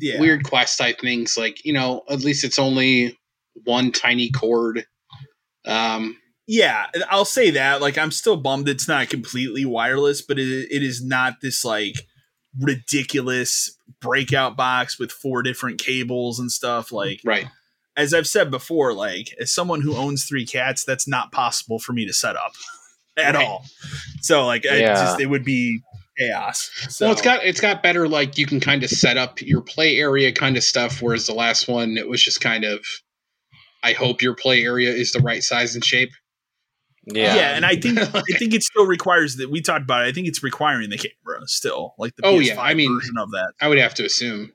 weird quest type things. Like, you know, at least it's only one tiny cord. Yeah, I'll say that. Like, I'm still bummed it's not completely wireless, but it is not this like ridiculous breakout box with 4 different cables and stuff. Like, right. As I've said before, like as someone who owns 3 cats, that's not possible for me to set up at all. So like, it would be chaos. So well, it's got better. Like you can kind of set up your play area kind of stuff. Whereas the last one, it was just kind of, I hope your play area is the right size and shape. Yeah, and I think it still requires that we talked about it. I think it's requiring the camera still, like the PS5 version of that. I would have to assume.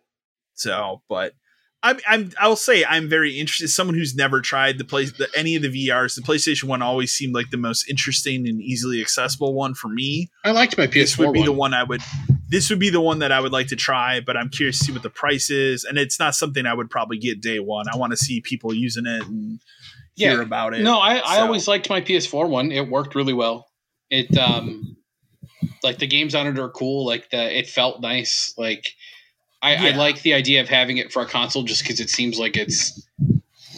So, but I'll say I'm very interested. Someone who's never tried any of the VRs, the PlayStation one always seemed like the most interesting and easily accessible one for me. I liked my PS4 one. This would be the one I would. this would be the one that I would like to try, but I'm curious to see what the price is. And it's not something I would probably get day one. I want to see people using it and hear about it. No, I always liked my PS4 one. It worked really well. It like the games on it are cool. Like it felt nice. Like I like the idea of having it for a console just because it seems like it's,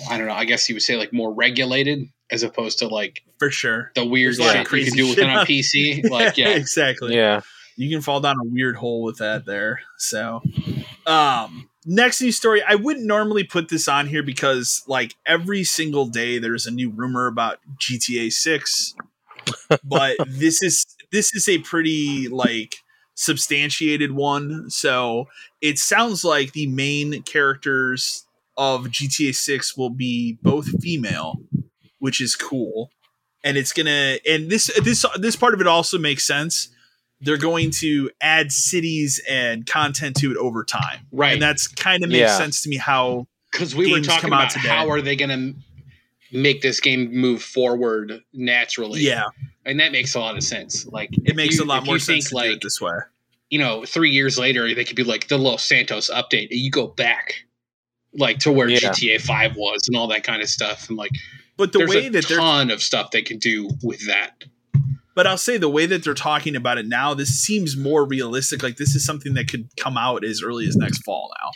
I don't know, I guess you would say like more regulated as opposed to like, for sure, the weird shit you can do with it on PC. Like, yeah, exactly. Yeah. You can fall down a weird hole with that there. So, next news story. I wouldn't normally put this on here because like every single day there's a new rumor about GTA 6, but this is a pretty like substantiated one. So it sounds like the main characters of GTA 6 will be both female, which is cool. And it's gonna, and this part of it also makes sense. They're going to add cities and content to it over time. Right. And that's kind of makes sense to me how, because we were talking about how are they going to make this game move forward naturally. Yeah. And that makes a lot of sense. Like it makes a lot more sense to do it this way. You know, 3 years later, they could be like the Los Santos update. And you go back like to where GTA 5 was and all that kind of stuff. And like, but the way that there's a ton of stuff they can do with that. But I'll say the way that they're talking about it now, this seems more realistic. Like this is something that could come out as early as next fall now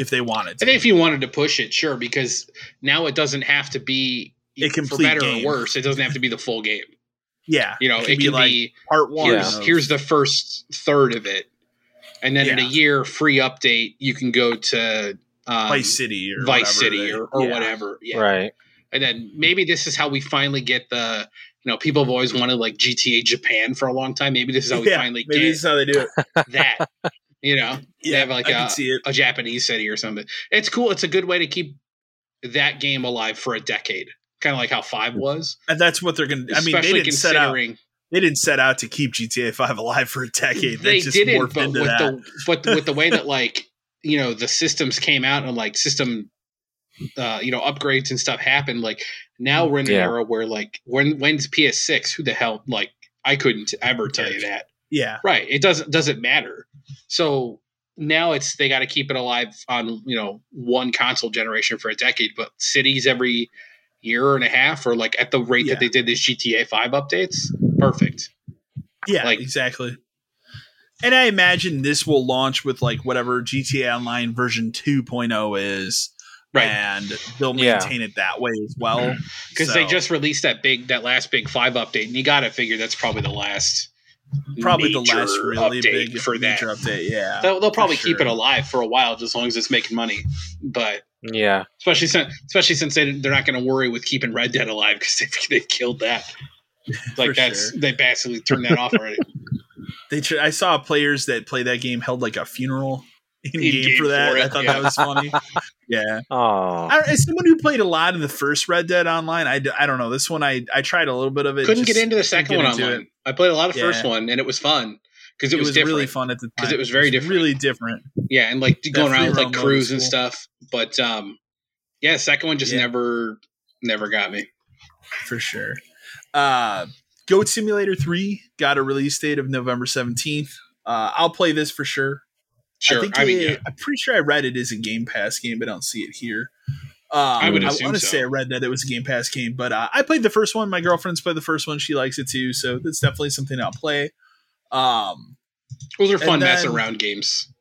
if they wanted to. I think if you wanted to push it, sure, because now it doesn't have to be a complete, for better game or worse. It doesn't have to be the full game. Yeah. You know, it can be like part one. Here's the first third of it. And then in a year, free update, you can go to Vice City or whatever. Yeah. Right. And then maybe this is how we finally get the, you know, people have always wanted like GTA Japan for a long time. Maybe this is how we finally get this is how they do it. That, you know, they have like a Japanese city or something. It's cool. It's a good way to keep that game alive for a decade. Kind of like how 5 was. And that's what they're going to do. I mean, they didn't set out to keep GTA 5 alive for a decade. They just morphed into that. But with the way that like, you know, the systems came out and like system, you know, upgrades and stuff happened. Like now we're in an era where like when's PS6? Who the hell? Like I couldn't ever tell you that. Yeah, right. It doesn't matter. So now it's they got to keep it alive on, you know, one console generation for a decade. But cities every year and a half, or like at the rate that they did these GTA 5 updates, perfect. Yeah, like, exactly. And I imagine this will launch with like whatever GTA Online version 2.0 is. Right. And they'll maintain it that way as well. Because they just released that last big 5 update, and you got to figure that's probably the last really big for that update. Yeah, they'll probably keep it alive for a while, just as long as it's making money. But yeah, especially since they're not going to worry with keeping Red Dead alive because they've killed that. Like they basically turned that off already. I saw players that play that game held like a funeral in game for that. I thought that was funny. Yeah. As someone who played a lot of the first Red Dead Online, I don't know. This one, I tried a little bit of it. Couldn't get into the second one online. I played a lot of first one, and it was fun because it was different. Really fun at the time. Because it was very different. Really different. Yeah, and like going around with like crews and stuff. But yeah, the second one just never got me. For sure. Goat Simulator 3 got a release date of November 17th. I'll play this for sure. Sure. I'm pretty sure I read it is a Game Pass game, but I don't see it here. I would assume I read that it was a Game Pass game, but I played the first one. My girlfriend's played the first one. She likes it too. So that's definitely something I'll play. Those are fun mess around games.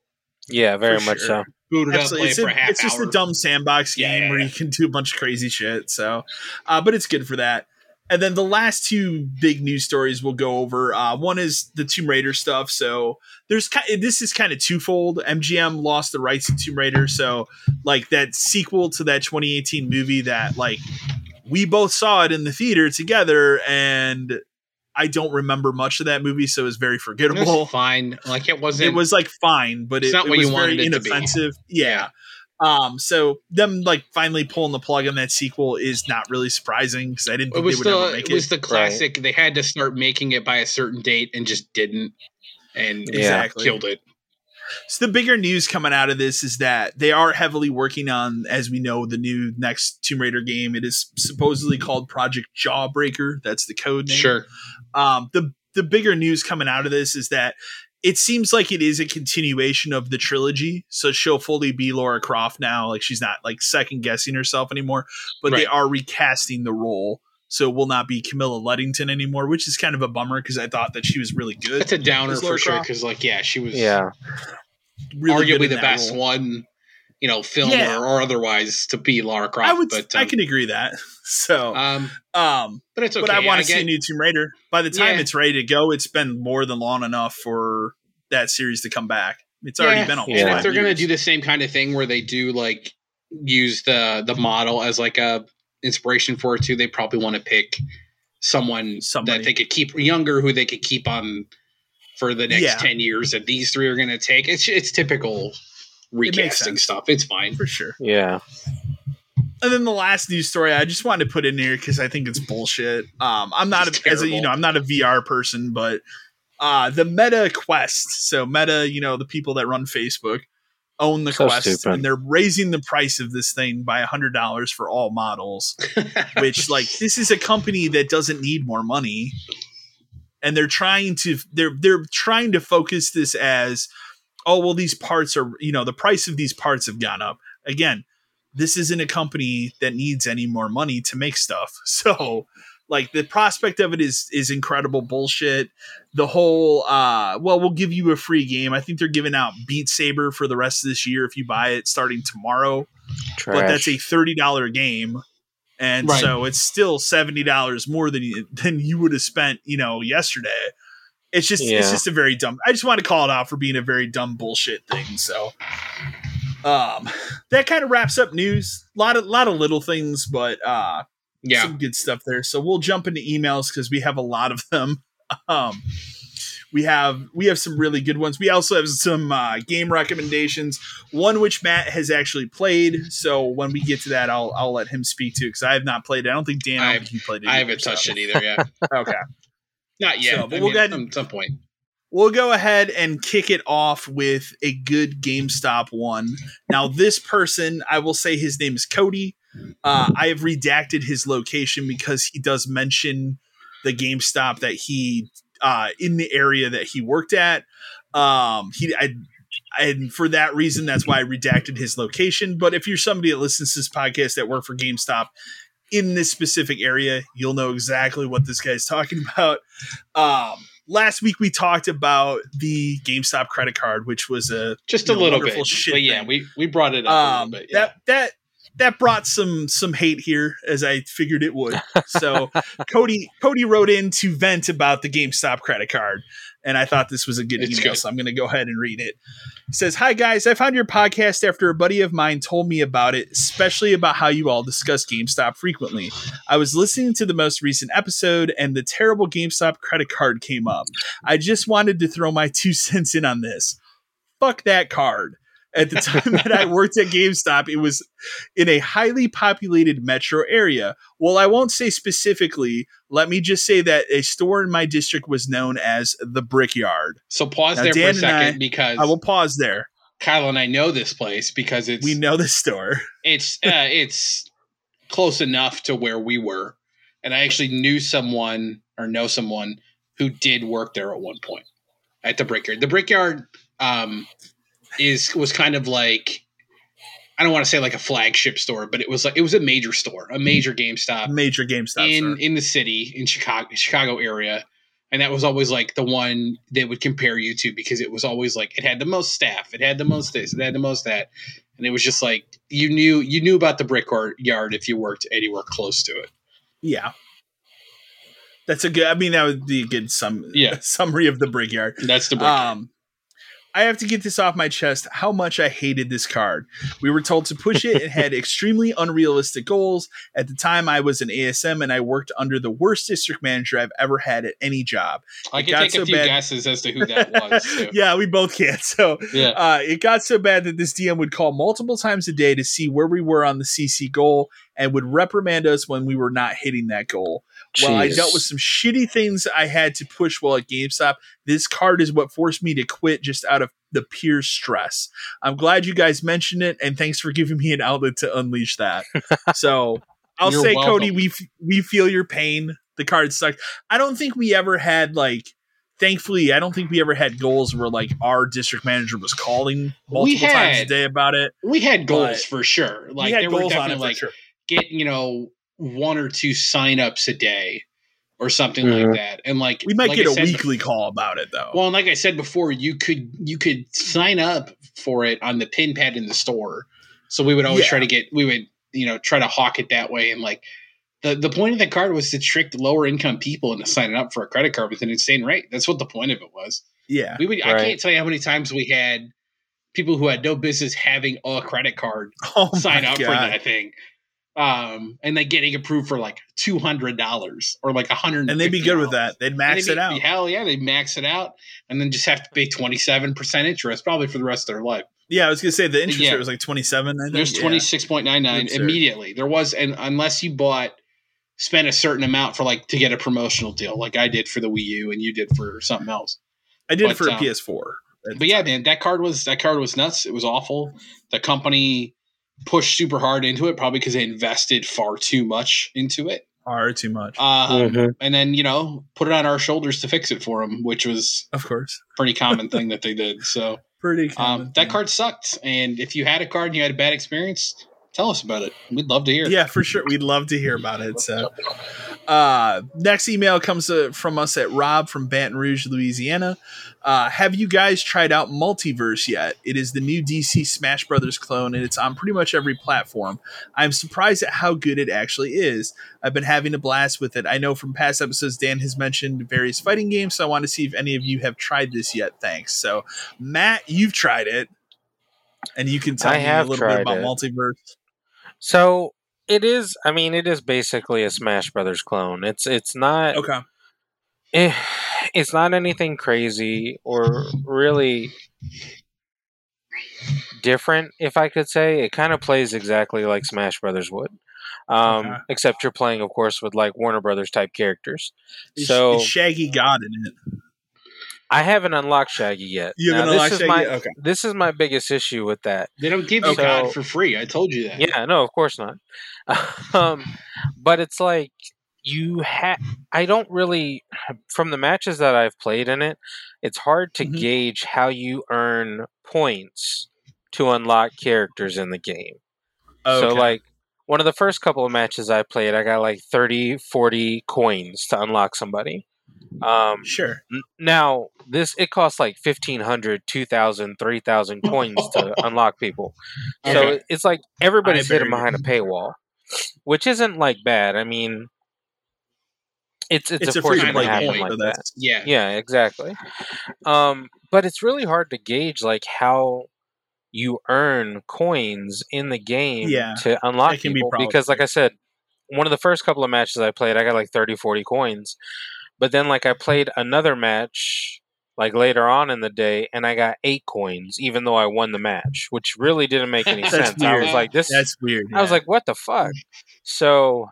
Yeah, very much so. Boot it up, play it for half hour. It's just a dumb sandbox game where you can do a bunch of crazy shit. So, but it's good for that. And then the last two big news stories we'll go over. One is the Tomb Raider stuff. So this is kind of twofold. MGM lost the rights to Tomb Raider. So like that sequel to that 2018 movie that like we both saw it in the theater together. And I don't remember much of that movie. So it was very forgettable. It was fine. Like it was like fine, but it's not what you wanted it to be. Inoffensive. Yeah. So them like finally pulling the plug on that sequel is not really surprising because I didn't think they would ever make it. It was the classic. Right. They had to start making it by a certain date and just didn't, and killed it. So the bigger news coming out of this is that they are heavily working on, as we know, the new next Tomb Raider game. It is supposedly called Project Jawbreaker. That's the code name. Sure. The bigger news coming out of this is that it seems like it is a continuation of the trilogy. So she'll fully be Lara Croft now. Like, she's not like second guessing herself anymore, but Right. They are recasting the role. So it will not be Camilla Luddington anymore, which is kind of a bummer because I thought that she was really good. That's a downer for sure. Because like, yeah, she was really arguably the best role. Film or otherwise to be Lara Croft. I can agree that. So, but it's okay. But I want to see a new Tomb Raider. By the time it's ready to go, it's been more than long enough for that series to come back. It's already been almost 5 years. And if they're going to do the same kind of thing where they do like use the model as like a inspiration for it too, they probably want to pick somebody that they could keep younger, who they could keep on for the next 10 years that these three are going to take. It's typical recasting stuff. It's fine for sure. Yeah. And then the last news story I just wanted to put in here because I think it's bullshit. I'm not a VR person, but the Meta Quest. So Meta, the people that run Facebook, own the Quest, stupid. And they're raising the price of this thing by $100 for all models. Which, like, this is a company that doesn't need more money, and they're trying to focus this as, oh well, these parts are the price of these parts have gone up again. This isn't a company that needs any more money to make stuff. So, like, the prospect of it is incredible bullshit. The whole, we'll give you a free game. I think they're giving out Beat Saber for the rest of this year if you buy it starting tomorrow. Trash. But that's a $30 game. And so it's still $70 more than you would have spent, yesterday. It's just it's just a very dumb. I just want to call it out for being a very dumb bullshit thing. So that kind of wraps up news. A lot of little things, but some good stuff there. So we'll jump into emails because we have a lot of them. We have some really good ones. We also have some game recommendations, one which Matt has actually played. So when we get to that, I'll let him speak to because I have not played it. I don't think Dan played it. I haven't touched it either. Yeah. Okay. Not yet. So, but we'll get at some point. We'll go ahead and kick it off with a good GameStop one. Now, this person, I will say his name is Cody. I have redacted his location because he does mention the GameStop that he in the area that he worked at. And for that reason, that's why I redacted his location. But if you're somebody that listens to this podcast that worked for GameStop in this specific area, you'll know exactly what this guy's talking about. Last week we talked about the GameStop credit card, which was a little bit. Shit but yeah, thing. We brought it up a little bit. Yeah. That brought some hate here, as I figured it would. So Cody wrote in to vent about the GameStop credit card, and I thought this was a good email, so I'm going to go ahead and read it. It says, "Hi guys, I found your podcast after a buddy of mine told me about it, especially about how you all discuss GameStop frequently. I was listening to the most recent episode, and the terrible GameStop credit card came up. I just wanted to throw my 2 cents in on this. Fuck that card. At the time that I worked at GameStop, it was in a highly populated metro area. Well, I won't say specifically. Let me just say that a store in my district was known as The Brickyard." So pause now, there Dan for a second because I will pause there. Kyle and I know this place because we know the store. It's close enough to where we were. And I actually know someone who did work there at one point at The Brickyard. The Brickyard, was kind of like, I don't want to say like a flagship store, but it was a major store, a major GameStop in the city in Chicago area, and that was always like the one they would compare you to because it was always like it had the most staff, it had the most this, it had the most that, and it was just like you knew about The Brickyard if you worked anywhere close to it. Yeah. That's that would be a good summary of The Brickyard. That's The Brickyard. "I have to get this off my chest, how much I hated this card. We were told to push it and had extremely unrealistic goals. At the time, I was an ASM and I worked under the worst district manager I've ever had at any job. I can take a few guesses as to who that was. So. Yeah, we both can. So it got so bad that this DM would call multiple times a day to see where we were on the CC goal and would reprimand us when we were not hitting that goal. Jeez. While I dealt with some shitty things I had to push while at GameStop, this card is what forced me to quit just out of the pure stress. I'm glad you guys mentioned it, and thanks for giving me an outlet to unleash that." So I'll say, welcome. Cody, we feel your pain. The card sucked. I don't think we ever had like thankfully, I don't think we ever had goals where like our district manager was calling multiple times a day about it. We had goals for sure. Like there were definitely like get, you know, 1 or 2 signups a day or something like that. And like we might get a weekly call about it though. Well, and like I said before, you could sign up for it on the pin pad in the store. So we would always try to get, we would, you know, try to hawk it that way. And like the point of the card was to trick lower income people into signing up for a credit card with an insane rate. That's what the point of it was. Yeah. We would, I can't tell you how many times we had people who had no business having a credit card sign up for that thing. And then getting approved for like $200 or like $100. And they'd be good with that. They'd max it out. Hell yeah. They'd max it out and then just have to pay 27% interest probably for the rest of their life. Yeah. I was going to say the interest rate was like 27. There's 26.99 immediately. There was, and unless you spent a certain amount for like to get a promotional deal. Like I did for the Wii U and you did for something else. I did for a PS4. But yeah, man, that card was nuts. It was awful. The company pushed super hard into it, probably because they invested far too much into it. Far too much. And then, you know, put it on our shoulders to fix it for them, which was, of course, pretty common thing that they did. So pretty common. That card sucked. And if you had a card and you had a bad experience, tell us about it. We'd love to hear. Yeah, for sure. We'd love to hear about it. So next email comes from us at Rob from Baton Rouge, Louisiana. Have you guys tried out Multiverse yet? It is the new DC Smash Brothers clone, and it's on pretty much every platform. I'm surprised at how good it actually is. I've been having a blast with it. I know from past episodes, Dan has mentioned various fighting games, so I want to see if any of you have tried this yet. Thanks. So, Matt, you've tried it, and you can tell me a little bit about Multiverse. So it is basically a Smash Brothers clone. It's not okay. It's not anything crazy or really different, if I could say. It kind of plays exactly like Smash Brothers would, except you're playing, of course, with like Warner Brothers type characters. So Shaggy God in it. I haven't unlocked Shaggy yet. You haven't unlocked Shaggy yet? Okay. This is my biggest issue with that. They don't give you God for free. I told you that. Yeah, no, of course not. But it's like I don't really, from the matches that I've played in it, it's hard to gauge how you earn points to unlock characters in the game. Okay. So like one of the first couple of matches I played, I got like 30, 40 coins to unlock somebody. Sure. Now it costs like 1,500, 2,000, 3,000 coins to unlock people. Okay. So it's like everybody's hidden behind a paywall, which isn't like bad. I mean, it's a fortune to happen like that. Yeah, exactly. But it's really hard to gauge like how you earn coins in the game to unlock people, because like I said, one of the first couple of matches I played, I got like 30, 40 coins. But then, like, I played another match, like, later on in the day, and I got 8 coins, even though I won the match, which really didn't make any sense. Weird. I was like, this... That's weird. I was like, what the fuck? So,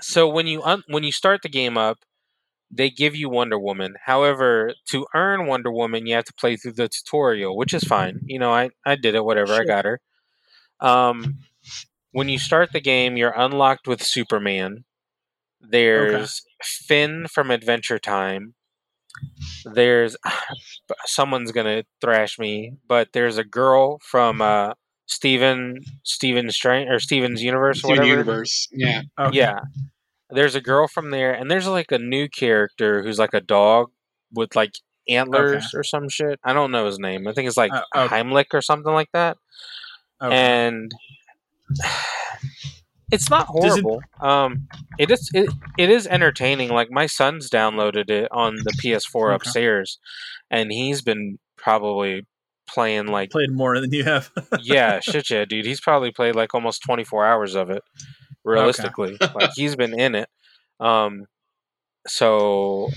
So, when you start the game up, they give you Wonder Woman. However, to earn Wonder Woman, you have to play through the tutorial, which is fine. You know, I did it, whatever. Sure. I got her. When you start the game, you're unlocked with Superman. There's Finn from Adventure Time. There's someone's gonna thrash me, but there's a girl from Steven's Universe, or whatever. Universe, yeah, okay. Yeah. There's a girl from there, and there's like a new character who's like a dog with like antlers or some shit. I don't know his name. I think it's like Heimlich or something like that. Okay. And. It's not horrible. It is entertaining. Like my son's downloaded it on the PS4 upstairs, and he's been probably playing like played more than you have. Yeah, shit, yeah, dude. He's probably played like almost 24 hours of it. Realistically, like he's been in it. So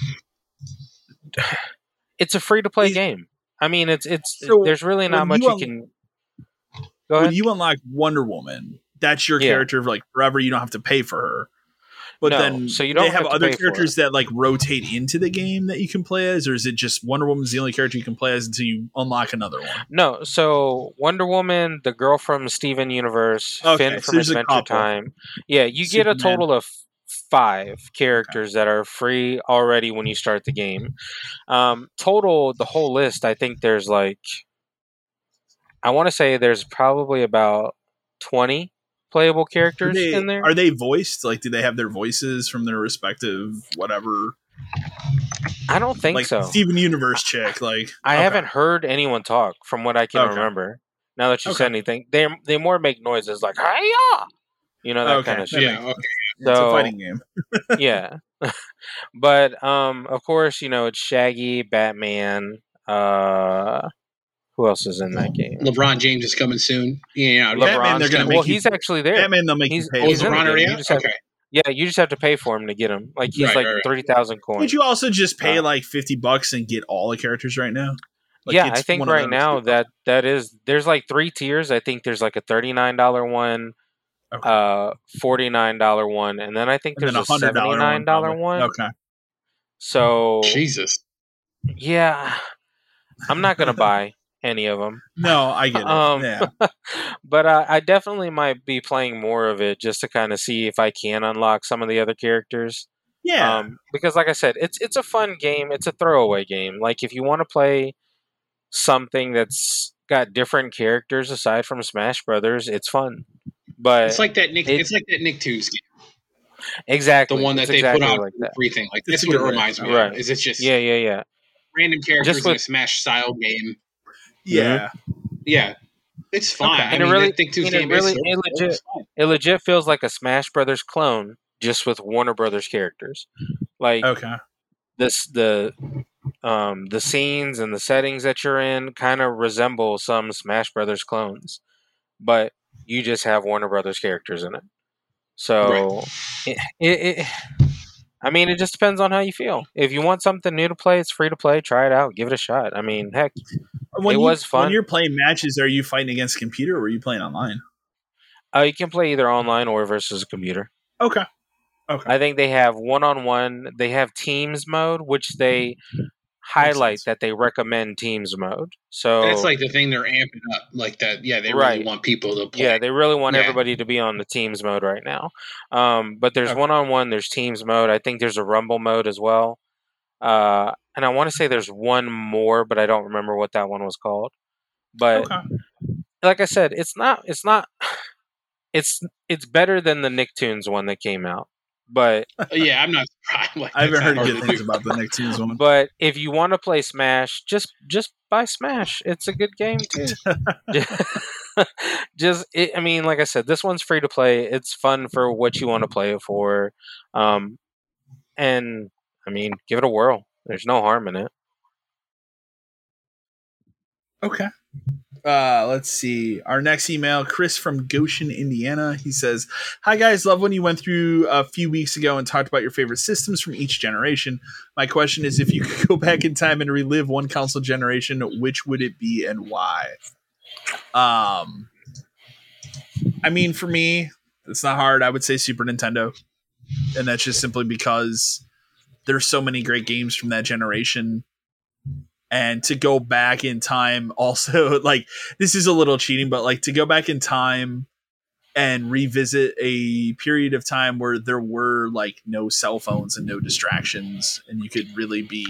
it's a free to play game. I mean, it's. So there's really not much you can. Go ahead. When you unlock Wonder Woman. That's your character for like forever. You don't have to pay for her, but then so you don't have other characters that like rotate into the game that you can play as, or is it just Wonder Woman's the only character you can play as until you unlock another one? No, so Wonder Woman, the girl from Steven Universe, Finn from Adventure Time. Yeah, you get a total of 5 characters that are free already when you start the game. Total, the whole list, I think there's like... I want to say there's probably about 20 playable characters in there. Are they voiced? Like, do they have their voices from their respective whatever... I don't think like so. Steven Universe chick. Like I haven't heard anyone talk from what I can remember. Now that you said anything, they more make noises like "Hiya," you know, that kind of shit. Yeah, so, it's a fighting game. Yeah, but of course, you know, it's Shaggy, Batman. Who else is in that game? LeBron James is coming soon. Yeah, Batman, they're gonna make he's actually there. Batman, they'll make you pay. He's LeBron already. Yeah, you just have to pay for him to get him. Like he's right. 3,000 coins. Would you also just pay like $50 and get all the characters right now? Like, yeah, I think right now that is there's like three tiers. I think there's like a $39 one, $49 one, and then I think there's a $79 one. Okay. So Jesus. Yeah, I'm not gonna buy any of them. No, I get it. Yeah. But I definitely might be playing more of it just to kind of see if I can unlock some of the other characters. Yeah. Because like I said, it's a fun game. It's a throwaway game. Like if you want to play something that's got different characters aside from Smash Brothers, it's fun. But it's like that Nicktoons game. Exactly. The one that they put on like free thing. Like that's what it reminds me of. Is it's just random characters in a Smash style game. Yeah, yeah, it's fine. Okay. And I mean, it legit feels like a Smash Brothers clone, just with Warner Brothers characters. Like the scenes and the settings that you're in kind of resemble some Smash Brothers clones, but you just have Warner Brothers characters in it. So, it just depends on how you feel. If you want something new to play, it's free to play. Try it out. Give it a shot. I mean, heck. Was fun. When you're playing matches, are you fighting against a computer or are you playing online? You can play either online or versus a computer. Okay. I think they have one-on-one. They have teams mode, which they highlight that they recommend teams mode. So that's like the thing they're amping up like that. Yeah, they really want people to play. Yeah, they really want everybody to be on the teams mode right now. But there's one-on-one. There's teams mode. I think there's a rumble mode as well. And I want to say there's one more, but I don't remember what that one was called. But like I said, it's better than the Nicktoons one that came out. But yeah, I'm not surprised. Like, I haven't heard good things about the Nicktoons one. But if you want to play Smash, just buy Smash. It's a good game too. Like I said, this one's free to play. It's fun for what you want to play it for. And I mean, give it a whirl. There's no harm in it. Okay. Let's see. Our next email, Chris from Goshen, Indiana. He says, "Hi guys, love when you went through a few weeks ago and talked about your favorite systems from each generation. My question is, if you could go back in time and relive one console generation, which would it be and why?" I mean, for me, it's not hard. I would say Super Nintendo. And that's just simply because there's so many great games from that generation, and to go back in time also, like, this is a little cheating, but like to go back in time and revisit a period of time where there were like no cell phones and no distractions and you could really be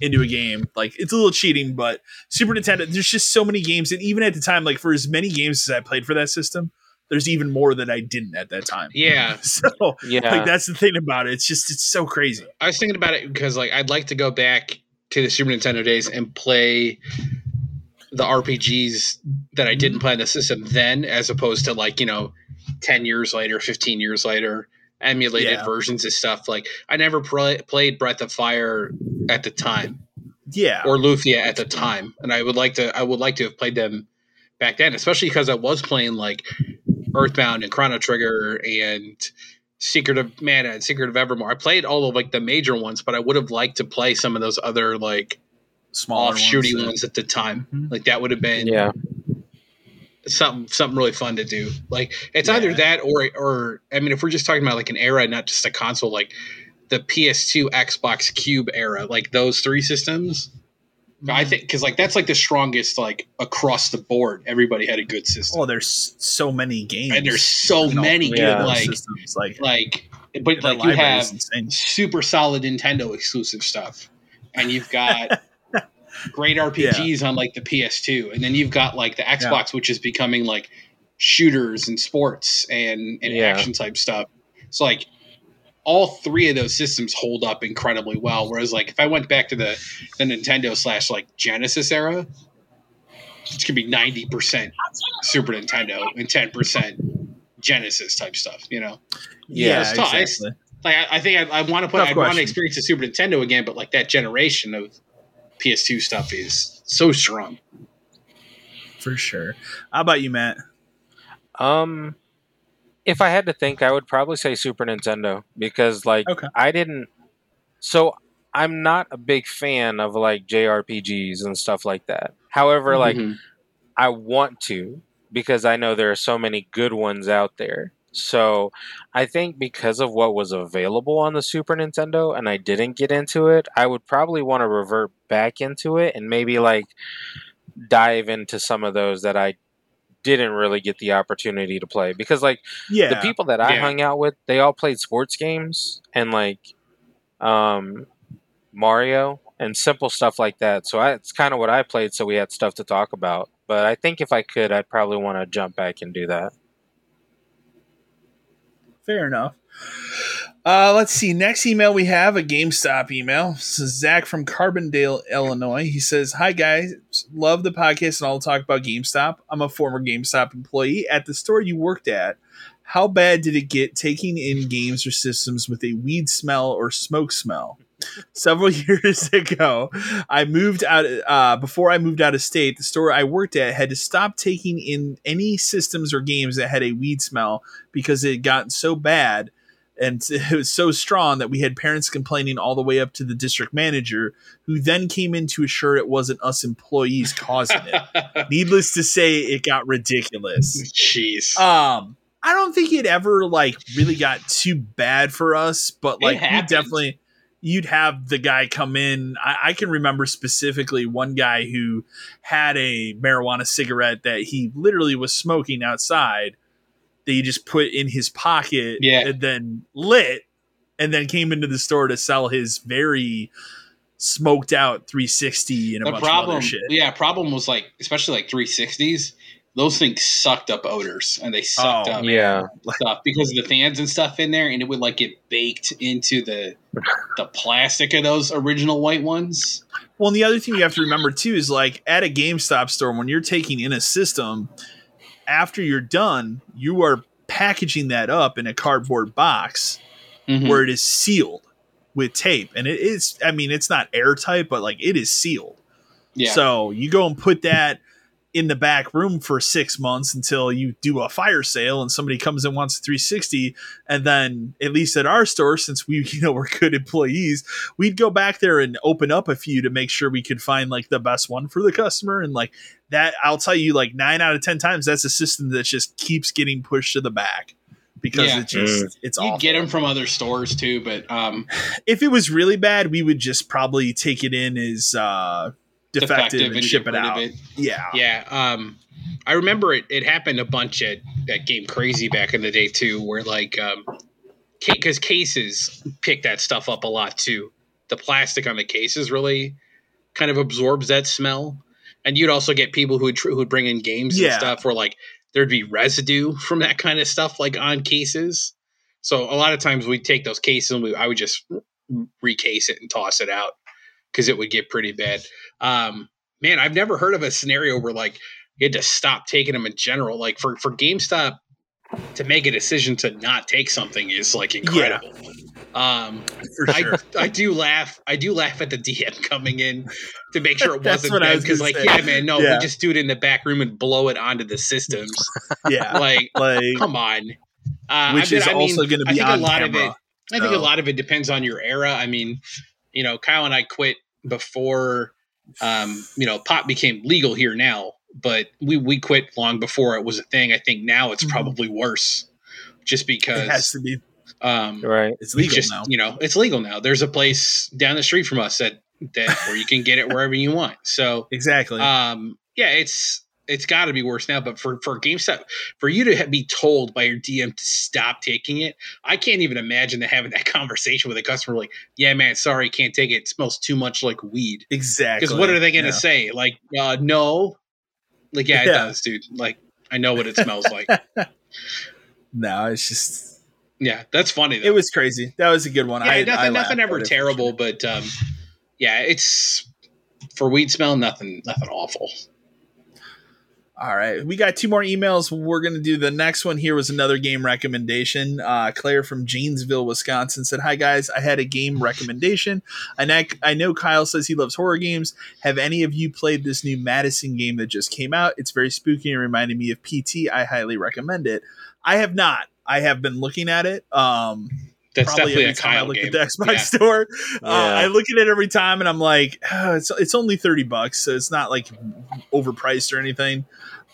into a game. Like, it's a little cheating, but Super Nintendo, there's just so many games. And even at the time, like, for as many games as I played for that system, there's even more that I didn't at that time. Yeah. So like, that's the thing about it. It's just, it's so crazy. I was thinking about it because like, I'd like to go back to the Super Nintendo days and play the RPGs that I didn't play on the system then, as opposed to like, you know, 10 years later, 15 years later, emulated versions of stuff. Like, I never played Breath of Fire at the time. Yeah. Or Lufia at the time. And I would like to have played them back then, especially because I was playing like Earthbound and Chrono Trigger and Secret of Mana and Secret of Evermore. I played all of like the major ones, but I would have liked to play some of those other like small offshooty ones at the time. Mm-hmm. Like, that would have been something really fun to do. Like, it's either that or I mean, if we're just talking about like an era, not just a console, like the PS2, Xbox, Cube era, like those three systems. I think because like that's like the strongest, like across the board, everybody had a good system. Oh, there's so many games, and there's so many good, like systems. Like But like you have super solid Nintendo exclusive stuff, and you've got great RPGs on like the PS2, and then you've got like the Xbox, which is becoming like shooters and sports and action type stuff. So like all three of those systems hold up incredibly well. Whereas like if I went back to the Nintendo / like Genesis era, it's gonna be 90% Super Nintendo and 10% Genesis type stuff, you know? Yeah, it's tough. Exactly. I want to experience the Super Nintendo again, but like that generation of PS2 stuff is so strong. For sure. How about you, Matt? If I had to think, I would probably say Super Nintendo because like I'm not a big fan of like JRPGs and stuff like that. However, like I want to because I know there are so many good ones out there. So I think because of what was available on the Super Nintendo and I didn't get into it, I would probably want to revert back into it and maybe like dive into some of those that I didn't really get the opportunity to play because like the people that I hung out with, they all played sports games and like Mario and simple stuff like that. So it's kind of what I played. So we had stuff to talk about, but I think if I could, I'd probably want to jump back and do that. Fair enough. Let's see. Next email we have a GameStop email. This is Zach from Carbondale, Illinois. He says, "Hi guys, love the podcast and all the talk about GameStop. I'm a former GameStop employee at the store you worked at. How bad did it get taking in games or systems with a weed smell or smoke smell? Several years ago, I moved out. Before I moved out of state, the store I worked at had to stop taking in any systems or games that had a weed smell because it had gotten so bad and it was so strong that we had parents complaining all the way up to the district manager, who then came in to assure it wasn't us employees causing it. Needless to say, it got ridiculous." Jeez. I don't think it ever like really got too bad for us, but like we definitely. You'd have the guy come in. I can remember specifically one guy who had a marijuana cigarette that he literally was smoking outside that he just put in his pocket and then lit and then came into the store to sell his very smoked out 360 and a bunch of other shit. Yeah, problem was like, especially like 360s, those things sucked up odors and they sucked up stuff because of the fans and stuff in there, and it would like get baked into the plastic of those original white ones. Well, and the other thing you have to remember too is like at a GameStop store, when you're taking in a system, after you're done, you are packaging that up in a cardboard box where it is sealed with tape, and it is. I mean, it's not airtight, but like it is sealed. Yeah. So you go and put that in the back room for 6 months until you do a fire sale and somebody comes and wants a 360. And then at least at our store, since we, you know, we're good employees, we'd go back there and open up a few to make sure we could find like the best one for the customer. And like that, I'll tell you, like 9 out of 10 times, that's a system that just keeps getting pushed to the back because it just, it's awful. You'd get them from other stores too. But, if it was really bad, we would just probably take it in as, defective and ship it out. Yeah. I remember it happened a bunch at Game Crazy back in the day too, where like because cases pick that stuff up a lot too. The plastic on the cases really kind of absorbs that smell, and you'd also get people who would bring in games and stuff where like there'd be residue from that kind of stuff like on cases. So a lot of times we'd take those cases and I would just recase it and toss it out because it would get pretty bad. Man, I've never heard of a scenario where like you had to stop taking them in general. Like for GameStop to make a decision to not take something is like incredible. Yeah. Sure. I do laugh at the DM coming in to make sure it wasn't them because like, we just do it in the back room and blow it onto the systems. Like come on. I think a lot of it depends on your era. I mean, you know, Kyle and I quit before pot became legal here now, but we quit long before it was a thing. I think now it's probably worse just because it has to be right. It's legal now. You know, it's legal now. There's a place down the street from us that where you can get it wherever you want. So exactly. Yeah, it's it's got to be worse now, but for GameStop, for you to be told by your DM to stop taking it, I can't even imagine that having that conversation with a customer like, yeah, man, sorry, can't take it. It smells too much like weed. Exactly. Because what are they going to say? Like, no. Like, yeah, it does, dude. Like, I know what it smells like. No, it's just. Yeah, that's funny, though. It was crazy. That was a good one. Yeah, nothing ever terrible, but yeah, it's for weed smell, nothing awful. All right. We got two more emails. We're going to do the next one. Here was another game recommendation. Claire from Janesville, Wisconsin said, hi, guys. I had a game recommendation. I know Kyle says he loves horror games. Have any of you played this new Madison game that just came out? It's very spooky and reminded me of PT. I highly recommend it. I have not. I have been looking at it. That's definitely a Kyle I look game. At the Xbox store. Yeah. I look at it every time and I'm like, it's only $30, so it's not like overpriced or anything.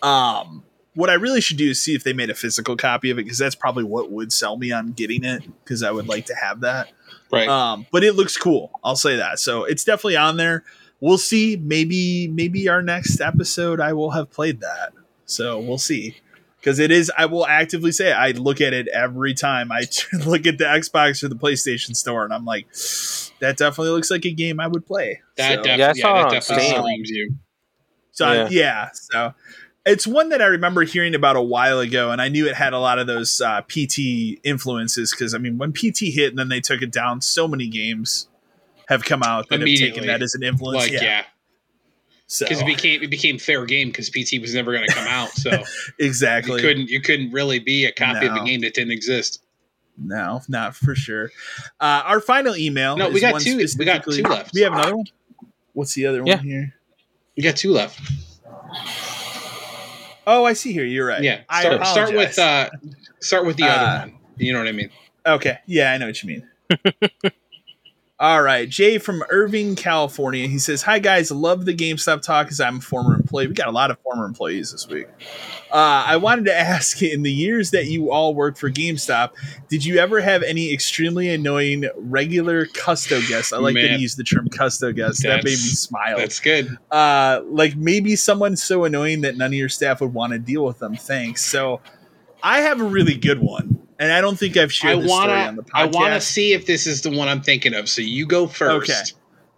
What I really should do is see if they made a physical copy of it, because that's probably what would sell me on getting it, because I would like to have that. Right. But it looks cool. I'll say that. So it's definitely on there. We'll see. Maybe our next episode I will have played that. So we'll see. Because it is, I will actively say, I look at it every time. I look at the Xbox or the PlayStation store, and I'm like, that definitely looks like a game I would play. That definitely you. So so it's one that I remember hearing about a while ago, and I knew it had a lot of those PT influences. Because I mean, when PT hit, and then they took it down, so many games have come out that have taken that as an influence. Like, yeah. Because it became fair game, because PT was never going to come out, so exactly you couldn't really be a copy of a game that didn't exist. No, not for sure. Our final email. No, we got two left. We have another one. What's the other one here? We got two left. Oh, I see here. You're right. Yeah, start with the other one. You know what I mean? Okay. Yeah, I know what you mean. All right. Jay from Irving, California. He says, hi, guys. Love the GameStop talk because I'm a former employee. We got a lot of former employees this week. I wanted to ask, in the years that you all worked for GameStop, did you ever have any extremely annoying regular custo guests? I like that he used the term custo guests. That made me smile. That's good. Like maybe someone so annoying that none of your staff would want to deal with them. Thanks. So I have a really good one. And I don't think I've shared this story on the podcast. I want to see if this is the one I'm thinking of. So you go first. Okay.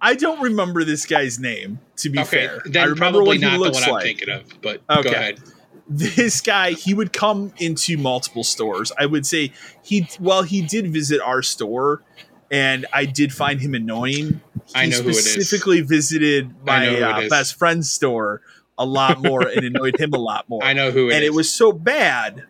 I don't remember this guy's name, to be fair. Then I remember probably not the one I'm thinking of, but go ahead. This guy, he would come into multiple stores. I would say he did visit our store, and I did find him annoying. I know who it is. He specifically visited my best friend's store a lot more and annoyed him a lot more. I know who it is. And it was so bad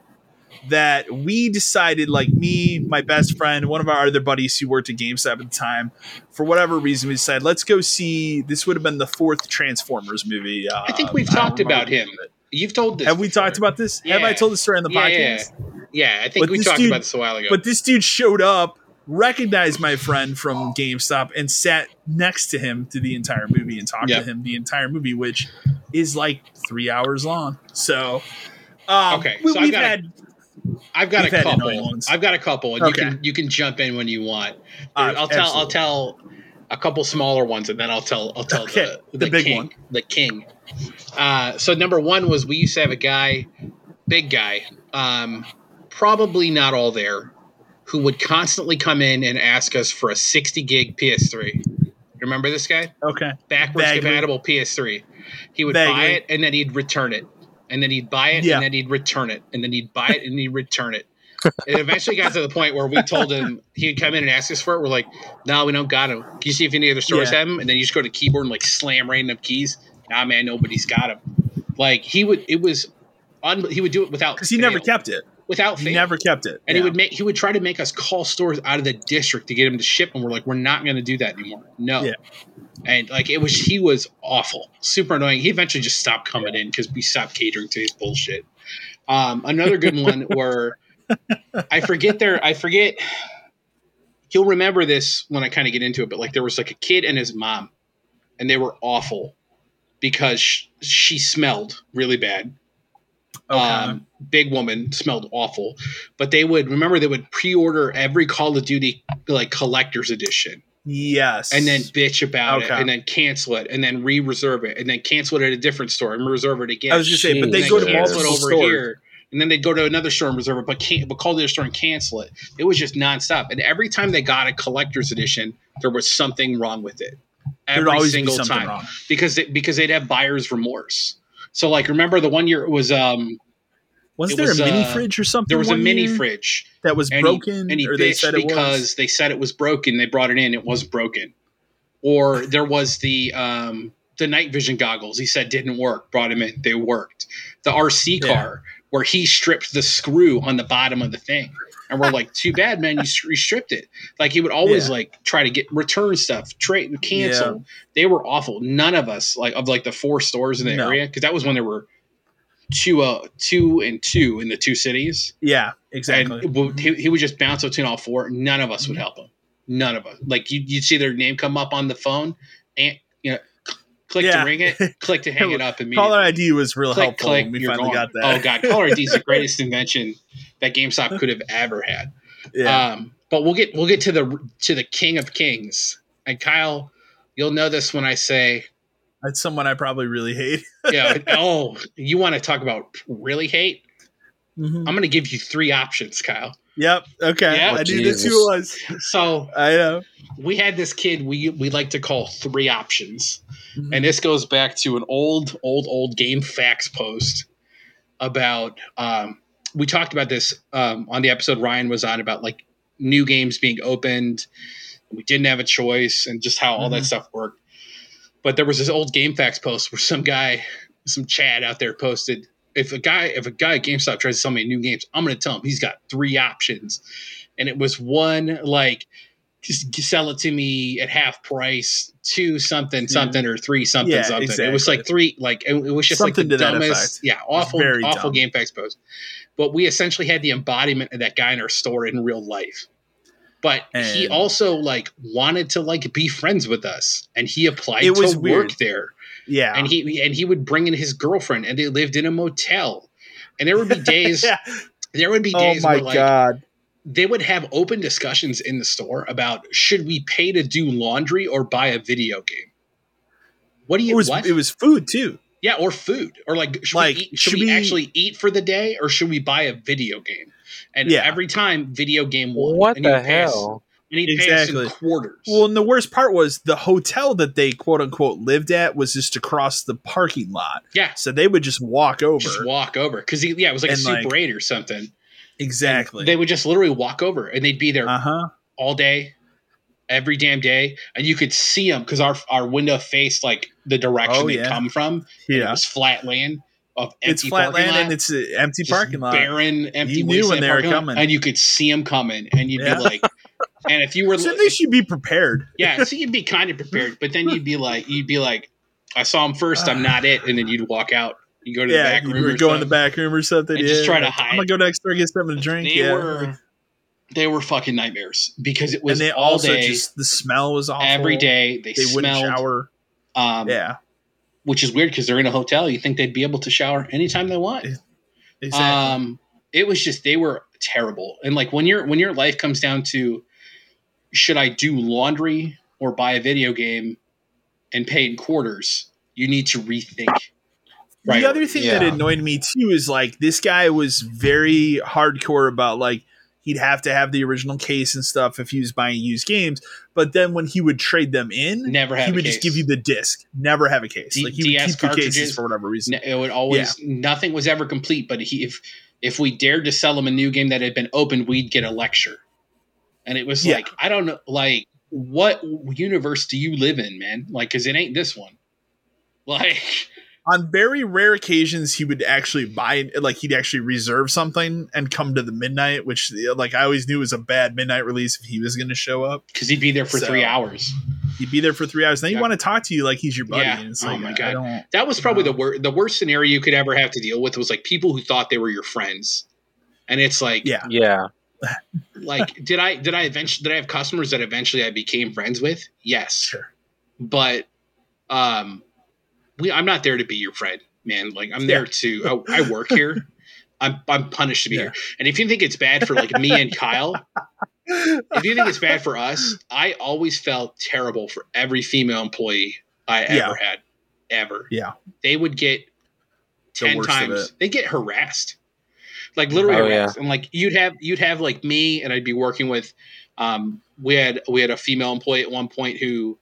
that we decided, like me, my best friend, one of our other buddies who worked at GameStop at the time, for whatever reason, we decided, let's go see, this would have been the 4th Transformers movie. I think we've talked about him. You've told this. Have we talked about this? Yeah. Have I told this story on the podcast? Yeah, I think we talked about this a while ago. But this dude showed up, recognized my friend from GameStop, and sat next to him through the entire movie and talked to him the entire movie, which is like 3 hours long. So I've got a couple. And you can jump in when you want. I'll tell a couple smaller ones, and then I'll tell the big king, one. The king. So number one was, we used to have a guy, big guy, probably not all there, who would constantly come in and ask us for a 60 gig PS3. Remember this guy? Okay. Backwards compatible PS3. He would buy it and then he'd return it. And then he'd buy it, and then he'd return it, and then he'd buy it, and he'd return it. It eventually got to the point where we told him, he'd come in and ask us for it. We're like, no, we don't got him. Can you see if any other stores have him? And then you just go to keyboard and like slam random keys. Nah, man, nobody's got him. Like he would do it without fail. Because he never kept it. Without fail. He never kept it. And he would try to make us call stores out of the district to get him to ship. And we're like, we're not going to do that anymore. No. Yeah. And like he was awful, super annoying. He eventually just stopped coming in because we stopped catering to his bullshit. Another good one where I forget. You'll remember this when I kind of get into it, but like there was like a kid and his mom, and they were awful because she smelled really bad. Okay. Big woman, smelled awful, but they would pre-order every Call of Duty like collector's edition. Yes. And then bitch about it, and then cancel it, and then re-reserve it, and then cancel it at a different store and reserve it again. I was just saying, but they go to multiple stores. And then they'd go to another store and reserve it, but call their store and cancel it. It was just nonstop. And every time they got a collector's edition, there was something wrong with it. Every single time. Wrong. Because they'd have buyer's remorse. So, like, remember the one year it was Was there a mini fridge or something? There was a mini fridge that was broken, and they said it because they said it was broken. They brought it in; it wasn't broken. Or there was the night vision goggles. He said didn't work. Brought him in; they worked. The RC car where he stripped the screw on the bottom of the thing, and we're like, "Too bad, man! You stripped it." Like he would always like try to get return stuff, trade and cancel. Yeah. They were awful. None of us of the four stores in the area, because that was when there were. Two in the two cities. Yeah, exactly. And he would just bounce between all four. None of us would help him. None of us. Like you'd see their name come up on the phone, and click to ring it, click to hang it up. Immediately. Caller ID was real helpful. We finally got that. Oh god, caller ID is the greatest invention that GameStop could have ever had. Yeah. But we'll get to the King of Kings. And Kyle, you'll know this when I say. That's someone I probably really hate. Yeah. Oh, you want to talk about really hate? Mm-hmm. I'm going to give you three options, Kyle. Yep. Okay. Yep. Oh, I knew this who was. So I know we had this kid we like to call three options, and this goes back to an old Game Facts post about. We talked about this on the episode Ryan was on about like new games being opened. We didn't have a choice, and just how all that stuff worked. But there was this old GameFAQs post where some Chad out there posted, if a guy at GameStop tries to sell me new games, I'm going to tell him he's got three options. And it was one, like, just sell it to me at half price, two something, or three something. Exactly. It was like three, like, it was just something like the dumbest, awful GameFAQs post. But we essentially had the embodiment of that guy in our store in real life. But he also wanted to be friends with us, and he applied to work there. Yeah, and he would bring in his girlfriend, and they lived in a motel. And there would be days, where they would have open discussions in the store about should we pay to do laundry or buy a video game. It was food too. Yeah, or food, or should we actually eat for the day, or should we buy a video game? And every time, video game won. What the hell? And he paid some quarters. Well, and the worst part was the hotel that they quote unquote lived at was just across the parking lot. Yeah. So they would just walk over. Because it was a Super 8 or something. Exactly. And they would just literally walk over, and they'd be there all day, every damn day. And you could see them because our window faced the direction they come from. Yeah. It was flat land. It's flat land and it's an empty parking lot. Barren, empty. You knew when they were coming, and you could see them coming, and you'd be like, and if you were, so at least you'd be prepared. Yeah, so you'd be kind of prepared, but then you'd be like, I saw him first. I'm not it, and then you'd walk out. You go to the back room. You were going to the back room or something. And just try to hide. I'm gonna go next door and get something to drink. They were fucking nightmares because it was. And they also all day, just the smell was awful. Every day they wouldn't shower. Which is weird because they're in a hotel. You think they'd be able to shower anytime they want. Exactly. It was just they were terrible. And when your life comes down to should I do laundry or buy a video game and pay in quarters, you need to rethink. Right? The other thing that annoyed me too is this guy was very hardcore about he'd have to have the original case and stuff if he was buying used games. But then when he would trade them in, he would just give you the disc. Never have a case. He DS would keep the cases for whatever reason. It would always nothing was ever complete. But if we dared to sell him a new game that had been opened, we'd get a lecture. And it was I don't know, what universe do you live in, man? Because it ain't this one. On very rare occasions, he would actually buy, he'd actually reserve something and come to the midnight, which, I always knew was a bad midnight release if he was going to show up. Because he'd be there for 3 hours. He'd be there for 3 hours. Then you want to talk to you like he's your buddy. Yeah. And it's God. That was probably the worst scenario you could ever have to deal with was, people who thought they were your friends. And it's Yeah. Did I have customers that eventually I became friends with? Yes. Sure. But, I'm not there to be your friend, man. I'm there to, I work here. I'm punished to be here. And if you think it's bad for like me and Kyle, if you think it's bad for us, I always felt terrible for every female employee I ever had. Ever. Yeah. They would get 10 times. They get harassed. Like literally harassed. Yeah. And like you'd have like me, and I'd be working with we had a female employee at one point who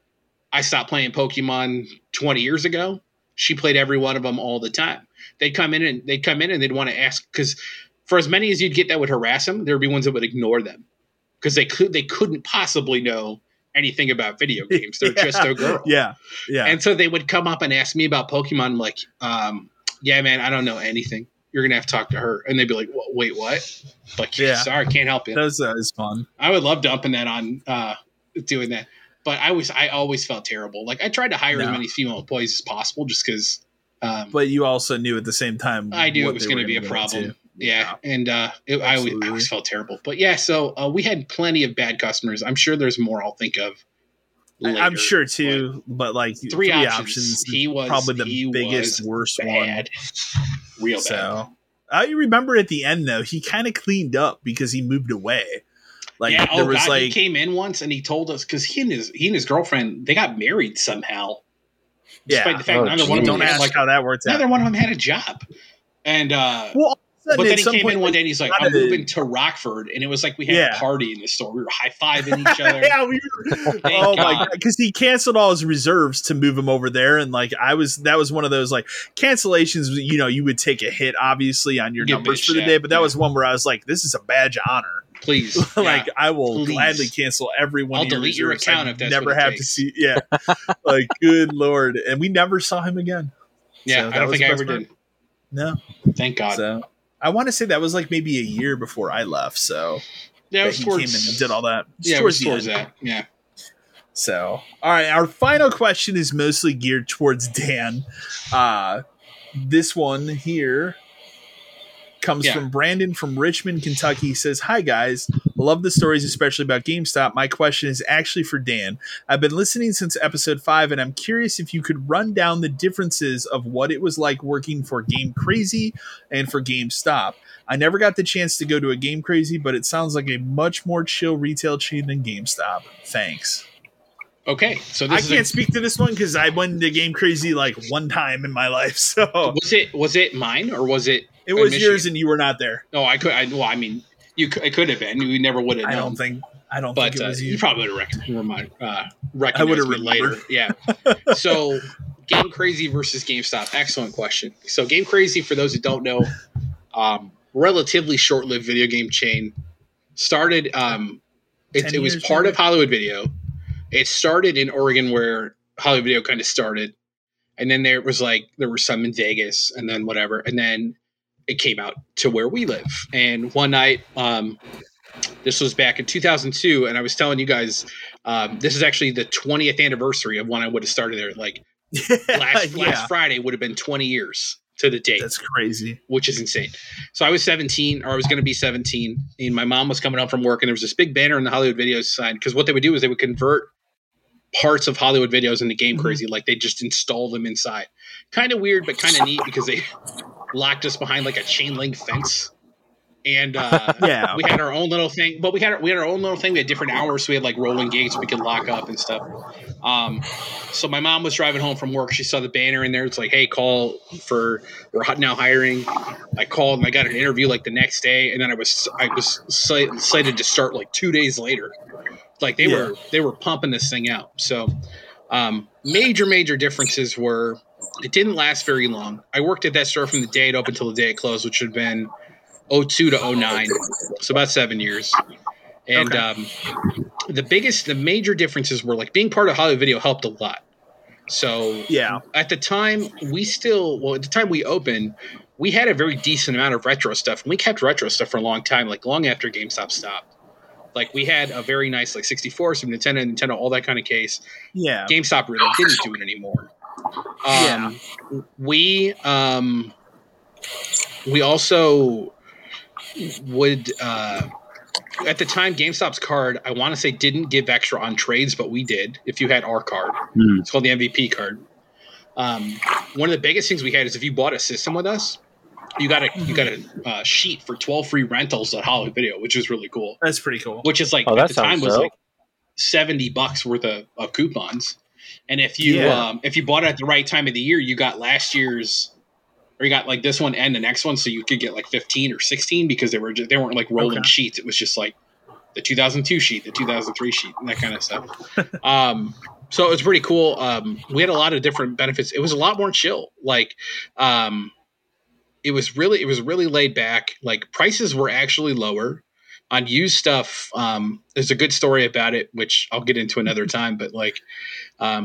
I stopped playing Pokemon 20 years ago. She played every one of them all the time. They'd come in and they'd want to ask, because for as many as you'd get that would harass them, there'd be ones that would ignore them because they couldn't possibly know anything about video games. They're just a girl. Yeah, yeah. And so they would come up and ask me about Pokemon. I'm like, yeah, man, I don't know anything. You're gonna have to talk to her. And they'd be like, wait, what? Like, yeah, sorry, can't help you. That is fun. I would love dumping that on doing that. But I always felt terrible. Like I tried to hire as many female employees as possible, just because. But you also knew at the same time. I knew it was going to be a problem. Yeah. And I always felt terrible. But yeah, so we had plenty of bad customers. I'm sure there's more I'll think of later, I'm sure too. But like three options. He was probably the biggest, worst bad. One. Real bad. So I remember at the end though, he kind of cleaned up because he moved away. Like, yeah, he came in once and he told us because he and his girlfriend, they got married somehow. Yeah. Despite the fact neither one of them had, like, how that works out. Neither one of them had a job. And but then he came in one day and he's like, I'm moving to Rockford. And it was like we had a party in the store. We were high-fiving each other. Yeah, we were. Oh, my God. Because he canceled all his reserves to move him over there. And, like, that was one of those, like, cancellations, you know, you would take a hit, obviously, on your numbers for the day. But that was one where I was like, this is a badge of honor. Please. Like, yeah, I will gladly cancel everyone. I'll delete your account if that's never have to see. Yeah. Like, good Lord. And we never saw him again. Yeah, so I don't think I ever did. No. Thank God. So I want to say that was like maybe a year before I left. So yeah, he came in and did all that. Yeah, towards that. Yeah. So, all right. Our final question is mostly geared towards Dan. This one here comes from Brandon from Richmond, Kentucky. He says, hi, guys. Love the stories, especially about GameStop. My question is actually for Dan. I've been listening since episode 5, and I'm curious if you could run down the differences of what it was like working for Game Crazy and for GameStop. I never got the chance to go to a Game Crazy, but it sounds like a much more chill retail chain than GameStop. Thanks. Okay, so this I can't speak to this one because I went to Game Crazy like one time in my life. So was it mine or was it? It was yours, and you were not there. No, I could. It could have been. We never would have known. I don't think it was you. You probably would have recognized me later. Yeah. So, Game Crazy versus GameStop. Excellent question. So, Game Crazy, for those who don't know, relatively short-lived video game chain. Started. It was part of Hollywood Video. It started in Oregon where Hollywood Video kind of started. And then there was like, there were some in Vegas and then whatever. And then it came out to where we live. And one night, this was back in 2002. And I was telling you guys, this is actually the 20th anniversary of when I would have started there. Like last Friday would have been 20 years to the date. That's crazy. Which is insane. So I was 17, or I was going to be 17. And my mom was coming home from work and there was this big banner in the Hollywood Video sign. Cause what they would do is they would convert parts of Hollywood Videos into Game Crazy. Like they just install them inside. Kind of weird, but kind of neat because they locked us behind like a chain link fence. And we had our own little thing, but we had our own little thing. We had different hours. So we had like rolling gates we could lock up and stuff. So my mom was driving home from work. She saw the banner in there. It's like, hey, call for, we're now hiring. I called and I got an interview like the next day. And then I was slated to start like 2 days later. Like they were pumping this thing out. So major differences were it didn't last very long. I worked at that store from the day it opened till the day it closed, which had been 2002 to 2009. So about 7 years. And the major differences were like being part of Hollywood Video helped a lot. So at the time we opened, we had a very decent amount of retro stuff. And we kept retro stuff for a long time, like long after GameStop stopped. Like we had a very nice like 64, some Nintendo, all that kind of case. Yeah, GameStop really didn't do it anymore. We also would at the time GameStop's card, I want to say didn't give extra on trades, but we did. If you had our card, it's called the MVP card. One of the biggest things we had is if you bought a system with us, you got a sheet for 12 free rentals at Hollywood Video, which is really cool. That's pretty cool. Which is like at the time was like $70 worth of coupons, and if you bought it at the right time of the year, you got last year's, or you got like this one and the next one, so you could get like 15 or 16 because they weren't like rolling sheets. It was just like the 2002 sheet, the 2003 sheet, and that kind of stuff. So it was pretty cool. We had a lot of different benefits. It was a lot more chill. Like, it was really laid back. Like, prices were actually lower on used stuff. There's a good story about it, which I'll get into another time. But like, at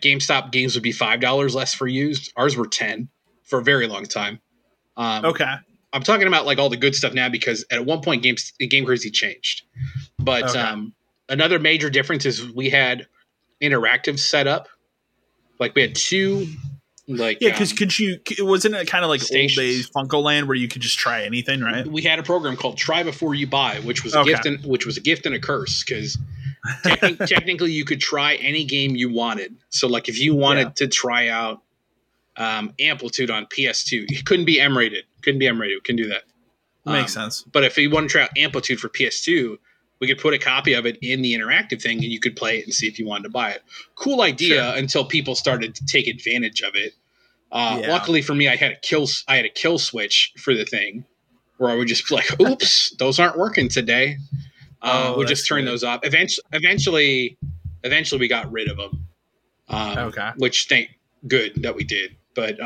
GameStop, games would be $5 less for used. Ours were $10 for a very long time. Okay. I'm talking about like all the good stuff now because at one point Game Crazy changed. But another major difference is we had interactive setup. Like we had two, like wasn't it kind of like stations. Old days Funko Land where you could just try anything, right? We had a program called Try Before You Buy, which was a gift and a curse because technically you could try any game you wanted. So like if you wanted to try out Amplitude on PS2, it couldn't be M-rated. Couldn't do that. Makes sense. But if you want to try out Amplitude for PS2, we could put a copy of it in the interactive thing and you could play it and see if you wanted to buy it. Cool idea until people started to take advantage of it. Luckily for me, I had a kill switch for the thing where I would just be like, oops, those aren't working today. We'll just turn those off. Eventually we got rid of them. Which thank good that we did. But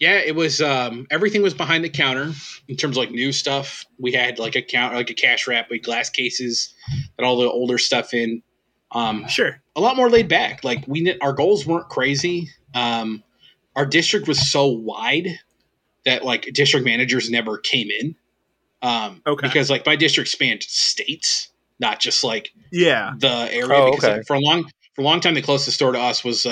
it was everything was behind the counter in terms of like new stuff. We had like a cash wrap with glass cases and all the older stuff in. A lot more laid back. Like our goals weren't crazy. Our district was so wide that like district managers never came in. Because like my district spanned states, not just like the area. Like, for a long time, the closest store to us was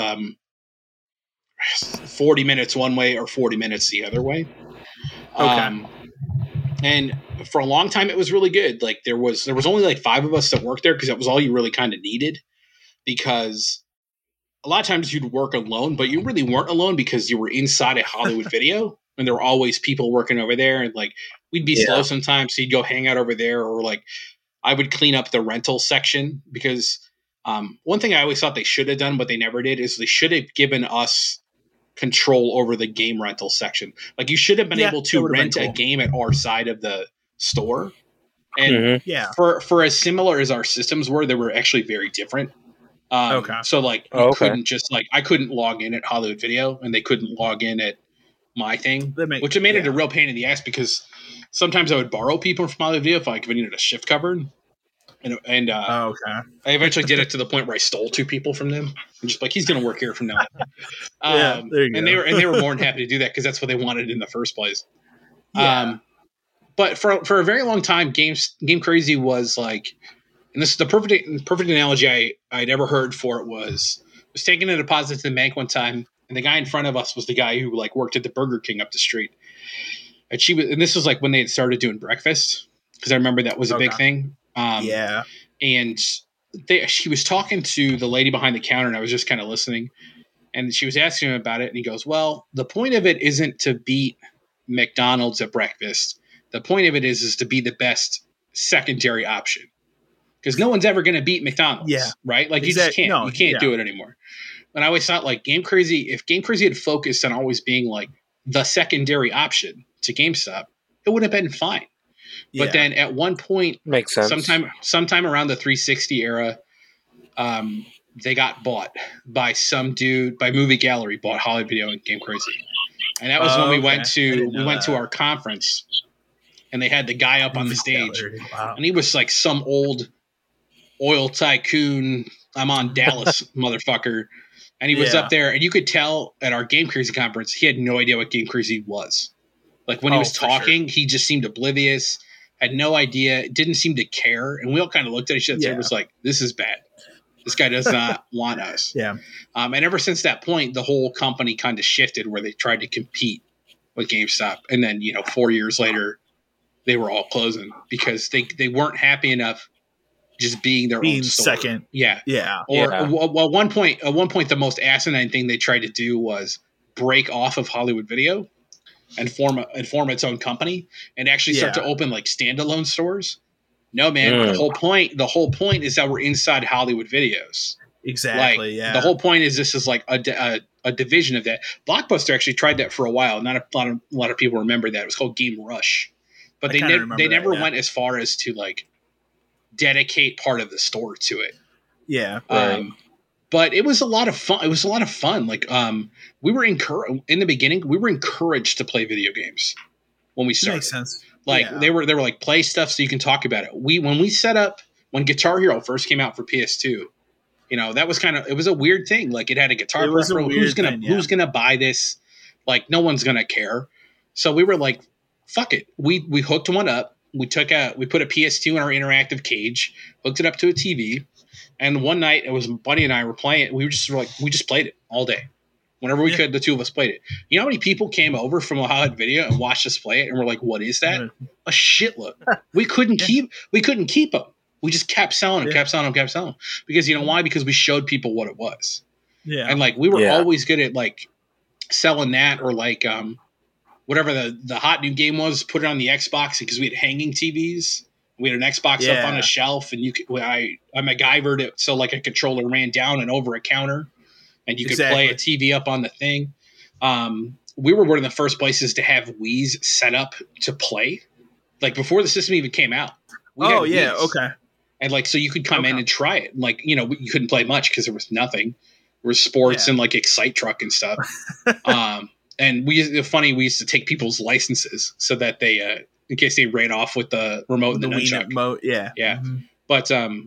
40 minutes one way or 40 minutes the other way. And for a long time it was really good. Like there was only like 5 of us that worked there because that was all you really kind of needed, because a lot of times you'd work alone, but you really weren't alone because you were inside a Hollywood Video and there were always people working over there. And like we'd be slow sometimes, so you'd go hang out over there, or like I would clean up the rental section because one thing I always thought they should have done but they never did is they should have given us control over the game rental section. Like you should have been able to rent a game at our side of the store. And for as similar as our systems were, they were actually very different. So like you couldn't just like, I couldn't log in at Hollywood Video and they couldn't log in at my thing, which it made it a real pain in the ass because sometimes I would borrow people from Hollywood Video if I needed a shift covered. I eventually did it to the point where I stole 2 people from them. I'm just like, he's going to work here from now on. They were more than happy to do that because that's what they wanted in the first place. But for a very long time, Game Crazy was like, and this is the perfect analogy I'd ever heard for it was taking a deposit to the bank one time, and the guy in front of us was the guy who like worked at the Burger King up the street, and this was like when they had started doing breakfast because I remember that was a big thing. And she was talking to the lady behind the counter, and I was just kind of listening. And she was asking him about it, and he goes, "Well, the point of it isn't to beat McDonald's at breakfast. The point of it is to be the best secondary option, because no one's ever going to beat McDonald's, right? Like you can't do it anymore." And I always thought, like if Game Crazy had focused on always being like the secondary option to GameStop, it would have been fine. But then at one point, makes sense. Sometime around the 360 era, they got bought by some dude, by Movie Gallery, bought Hollywood Video and Game Crazy. And that was when we went to our conference, and they had the guy up on the stage. Wow. And he was like some old oil tycoon, I'm on Dallas motherfucker. And he was up there, and you could tell at our Game Crazy conference, he had no idea what Game Crazy was. Like when he was talking, he just seemed oblivious, had no idea, didn't seem to care. And we all kind of looked at each other and was like, this is bad. This guy does not want us. And ever since that point, the whole company kind of shifted where they tried to compete with GameStop. And then, 4 years later, they were all closing because they weren't happy enough just being their own store. Second. At one point, the most asinine thing they tried to do was break off of Hollywood Video and form its own company and actually start to open like standalone stores. No, man. The whole point is that we're inside Hollywood Videos. Exactly. Like, the whole point is this is like a division of that. Blockbuster actually tried that for a while. Not a lot of people remember that. It was called Game Rush, but they never went as far as to like dedicate part of the store to it. Yeah. Right. But it was a lot of fun. Like, we were in the beginning, we were encouraged to play video games when we started. Makes sense. Like they were like, play stuff so you can talk about it. When Guitar Hero first came out for PS2, you know, that was it was a weird thing. Like, it had a guitar. Who's gonna buy this? Like, no one's gonna care. So we were like, fuck it. We hooked one up. We put a PS2 in our interactive cage, hooked it up to a TV. And one night, it was Buddy and I were playing it. We just played it all day. Whenever we could, the two of us played it. You know how many people came over from a Hollywood Video and watched us play it, and we're like, "What is that?" A shitload. We couldn't keep them. We just kept selling them, because you know why? Because we showed people what it was. Yeah. And like, we were always good at like selling that, or like whatever the hot new game was. Put it on the Xbox because we had hanging TVs. We had an Xbox up on a shelf, and I MacGyvered it so like a controller ran down and over a counter, and you could play a TV up on the thing. We were one of the first places to have Wiis set up to play, like before the system even came out. And like, so you could come in and try it. And like, you know, you couldn't play much because there was nothing. There was sports and like Excite Truck and stuff. And we used to take people's licenses so that they in case they ran off with the remote and the nunchuck. But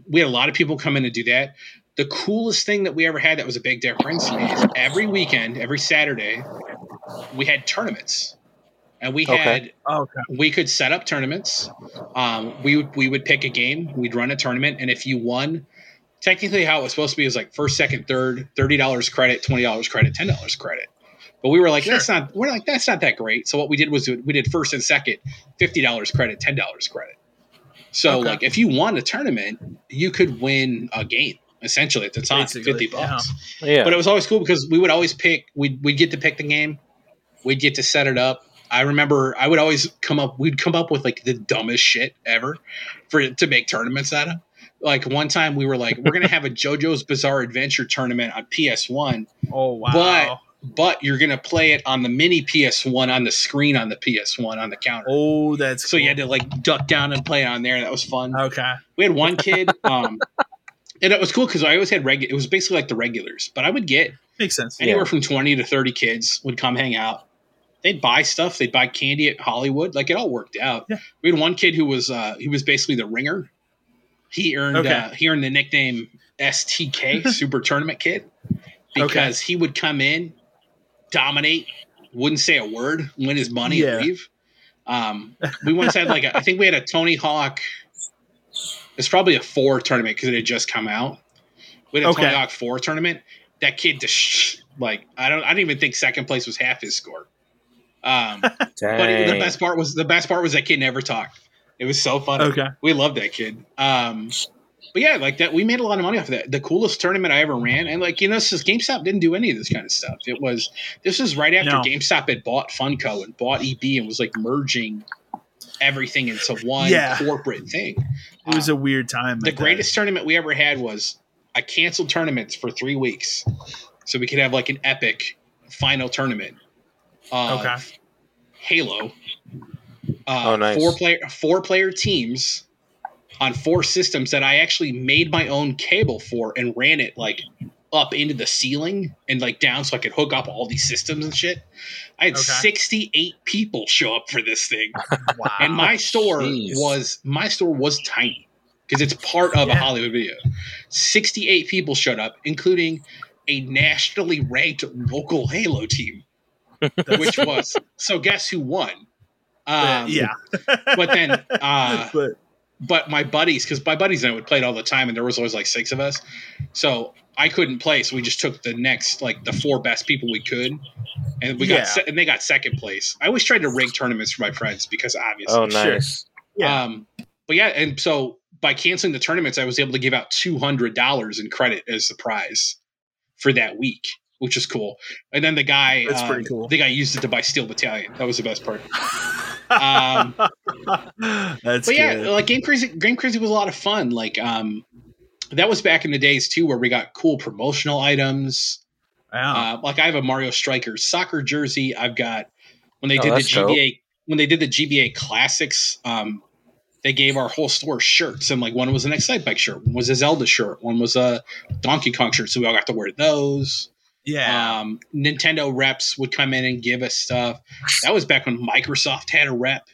we had a lot of people come in and do that. The coolest thing that we ever had that was a big difference is every weekend, every Saturday, we had tournaments, and we had we could set up tournaments. We would pick a game, we'd run a tournament, and if you won, technically how it was supposed to be is like first, second, third, $30 credit, $20 credit, $10 credit. But we were like, that's not that great. So what we did was we did first and second, $50 credit, $10 credit. So like, if you won a tournament, you could win a game essentially at the time, $50. But it was always cool because we would always pick. We'd get to pick the game. We'd get to set it up. I remember I would always come up with like the dumbest shit ever to make tournaments out of. Like, one time we were like, we're gonna have a JoJo's Bizarre Adventure tournament on PS1. Oh wow! But you're going to play it on the mini PS1 on the screen on the PS1 on the counter. Oh, that's cool. You had to like duck down and play it on there. That was fun. Okay. We had one kid and it was cool because I always had it was basically like the regulars, but I would get anywhere from 20 to 30 kids would come hang out. They'd buy stuff. They'd buy candy at Hollywood. Like, it all worked out. Yeah. We had one kid who was he was basically the ringer. He earned the nickname STK, Super Tournament Kid, because he would come in, dominate, wouldn't say a word, win his money, and leave. We once had I think we had a Tony Hawk. It's probably a 4 tournament because it had just come out. We had a Tony Hawk 4 tournament. That kid just I don't even think second place was half his score. But the best part was that kid never talked. It was so funny. Okay. We loved that kid. But yeah, like that, we made a lot of money off of that. The coolest tournament I ever ran, and like, you know, since GameStop didn't do any of this kind of stuff. This was right after GameStop had bought Funko and bought EB and was like merging everything into one corporate thing. It was a weird time. The greatest tournament we ever had was I canceled tournaments for 3 weeks so we could have like an epic final tournament of Halo. Nice. Four player teams on 4 systems that I actually made my own cable for and ran it like up into the ceiling and like down so I could hook up all these systems and shit. I had 68 people show up for this thing. Wow. And my store was tiny because it's part of a Hollywood Video. 68 people showed up, including a nationally ranked local Halo team, which was, so guess who won? But then, But my buddies, because my buddies and I would play it all the time, and there was always like 6 of us. So I couldn't play, so we just took the 4 best people we could, and we got and they got second place. I always tried to rig tournaments for my friends because obviously. Oh, nice. Sure. Yeah. But yeah, and so by canceling the tournaments, I was able to give out $200 in credit as the prize for that week, which is cool. And then the guy, that's pretty cool. The guy used it to buy Steel Battalion. That was the best part. That's but yeah, good. Like Game Crazy was a lot of fun. Like that was back in the days too, where we got cool promotional items. Wow. Like I have a Mario Strikers soccer jersey. I've got when they did the GBA classics. They gave our whole store shirts, and like one was an Excitebike shirt, one was a Zelda shirt, one was a Donkey Kong shirt, so we all got to wear those. Yeah. Nintendo reps would come in and give us stuff. That was back when Microsoft had a rep.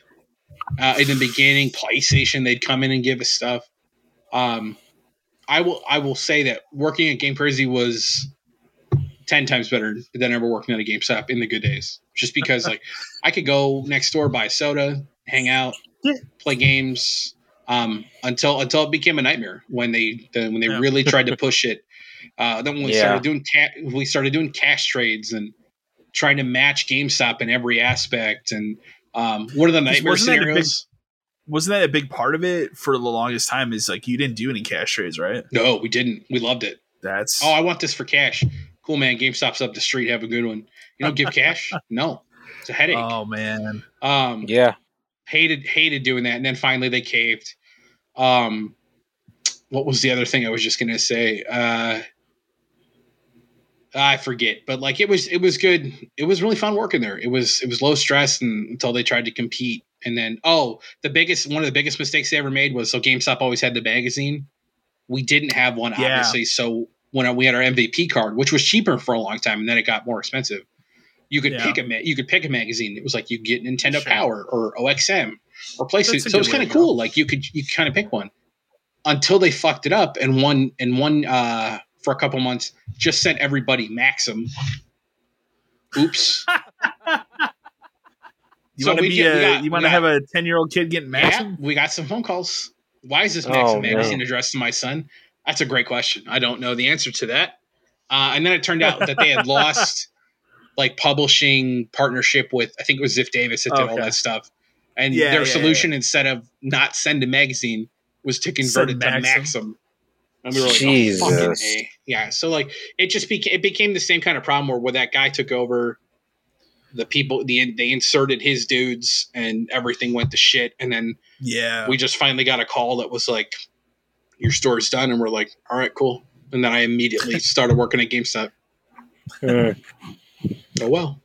In the beginning, PlayStation, they'd come in and give us stuff. I will say that working at Game Crazy was 10 times better than ever working at a GameStop in the good days, just because like I could go next door, buy a soda, hang out. Yeah. Play games until it became a nightmare when they really tried to push it. Then we started doing cash trades and trying to match GameStop in every aspect. And what are the nightmare scenarios? Wasn't that a big part of it for the longest time? Is like you didn't do any cash trades, right? No, we didn't. We loved it. That's I want this for cash. Cool, man. GameStop's up the street. Have a good one. You don't give cash? No, it's a headache. Oh man. Yeah. Hated doing that, and then finally they caved. What was the other thing I was just gonna say? I forget, but like it was good. It was really fun working there. It was low stress until they tried to compete, and then one of the biggest mistakes they ever made was so GameStop always had the magazine. We didn't have one, obviously. So when we had our MVP card, which was cheaper for a long time, and then it got more expensive. You could pick a magazine. It was like you get Nintendo Power or OXM or PlayStation. So it was kind of cool. Like you kind of pick one until they fucked it up. And one for a couple months just sent everybody Maxim. Oops. You want to have a 10-year-old kid getting Maxim? Yeah, we got some phone calls. Why is this Maxim magazine addressed to my son? That's a great question. I don't know the answer to that. And then it turned out that they had lost. Like publishing partnership with, I think it was Ziff Davis that did all that stuff. And their solution, instead of not send a magazine, was to convert it to Maxim. And we were like, Jesus. Oh, fucking A. Yeah. So like, it just became the same kind of problem where that guy took over the people, they inserted his dudes and everything went to shit. And then we just finally got a call that was like, your store's done. And we're like, all right, cool. And then I immediately started working at GameStop. Oh well,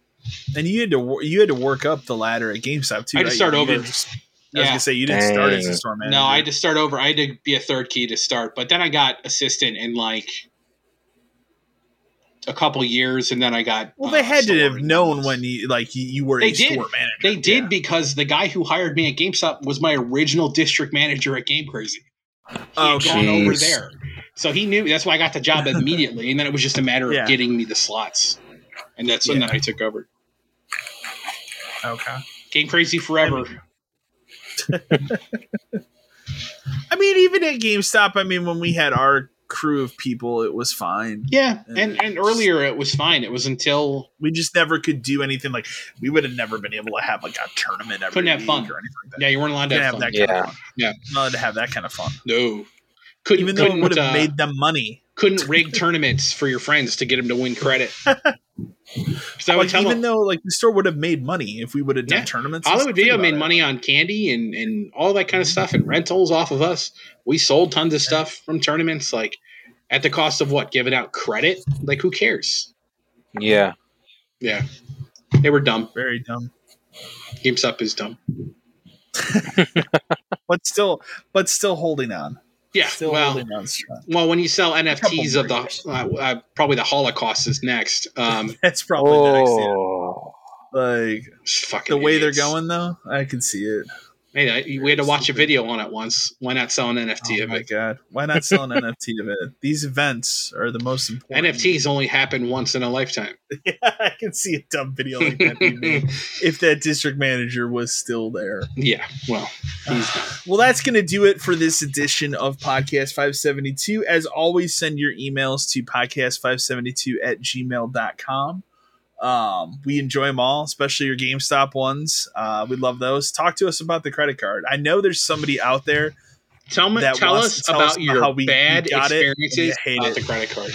and you had to work up the ladder at GameStop too. I had to start over. I was gonna say you didn't start as a store manager. No, I had to start over. I had to be a third key to start, but then I got assistant in like a couple years, and then I got. Well, they had to have known when you were a store manager. They did because the guy who hired me at GameStop was my original district manager at Game Crazy. He had gone over there, so he knew. That's why I got the job immediately, and then it was just a matter of getting me the slots. And that's when I took over. Okay. Game Crazy forever. I mean, even at GameStop, when we had our crew of people, it was fine. Yeah. And earlier it was fine. It was until we just never could do anything. Like we would have never been able to have like a tournament. Couldn't have fun. Or anything like that. Yeah. You weren't allowed to have fun. Not allowed to have that kind of fun. No. Even though it would have made them money. Couldn't rig tournaments for your friends to get them to win credit. Even though the store would have made money if we would have done tournaments. Hollywood Video made money on candy and all that kind of stuff and rentals off of us. We sold tons of stuff from tournaments, like at the cost of what? Giving out credit? Like who cares? Yeah. Yeah. They were dumb. Very dumb. GameStop is dumb. but still holding on. Yeah, well, when you sell NFTs of the probably the Holocaust is next. That's probably next. Like fucking the way they're going though, I can see it. Hey, we had to watch a video on it once. Why not sell an NFT of it? Oh my god, why not sell an NFT of it? These events are the most important. NFTs only happen once in a lifetime. Yeah, I can see a dumb video like that being made if that district manager was still there. Yeah, well, he's not. Well, that's going to do it for this edition of Podcast 572. As always, send your emails to podcast572@gmail.com. We enjoy them all, especially your GameStop ones. We love those. Talk to us about the credit card. I know there's somebody out there. Tell us about your bad experiences about the credit card.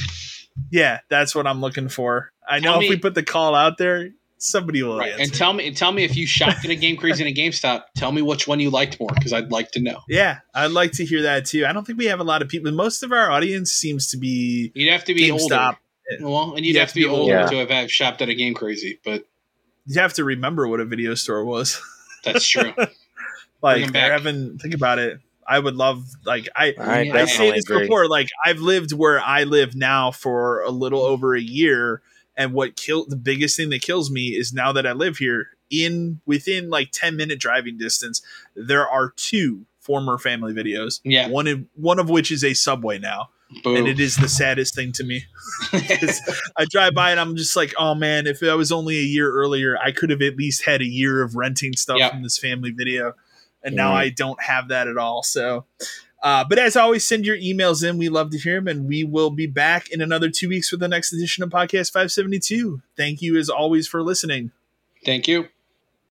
Yeah, that's what I'm looking for. I know if we put the call out there, somebody will answer. And tell me if you shopped at a Game Crazy and a GameStop, tell me which one you liked more, because I'd like to know. Yeah, I'd like to hear that too. I don't think we have a lot of people. Most of our audience seems to be GameStop. Older. Well, and you'd have to be older to have shopped at a Game Crazy, but you have to remember what a video store was. That's true. Like, think about it. I would love, like, I say this before, like, I've lived where I live now for a little over a year, and the biggest thing that kills me is now that I live here, within like 10-minute driving distance, there are two former Family Videos. Yeah, one of which is a Subway now. Boom. And it is the saddest thing to me. I drive by and I'm just like, oh man, if I was only a year earlier, I could have at least had a year of renting stuff from this Family Video. And now I don't have that at all. So, but as always, send your emails in. We love to hear them. And we will be back in another 2 weeks for the next edition of Podcast 572. Thank you, as always, for listening. Thank you.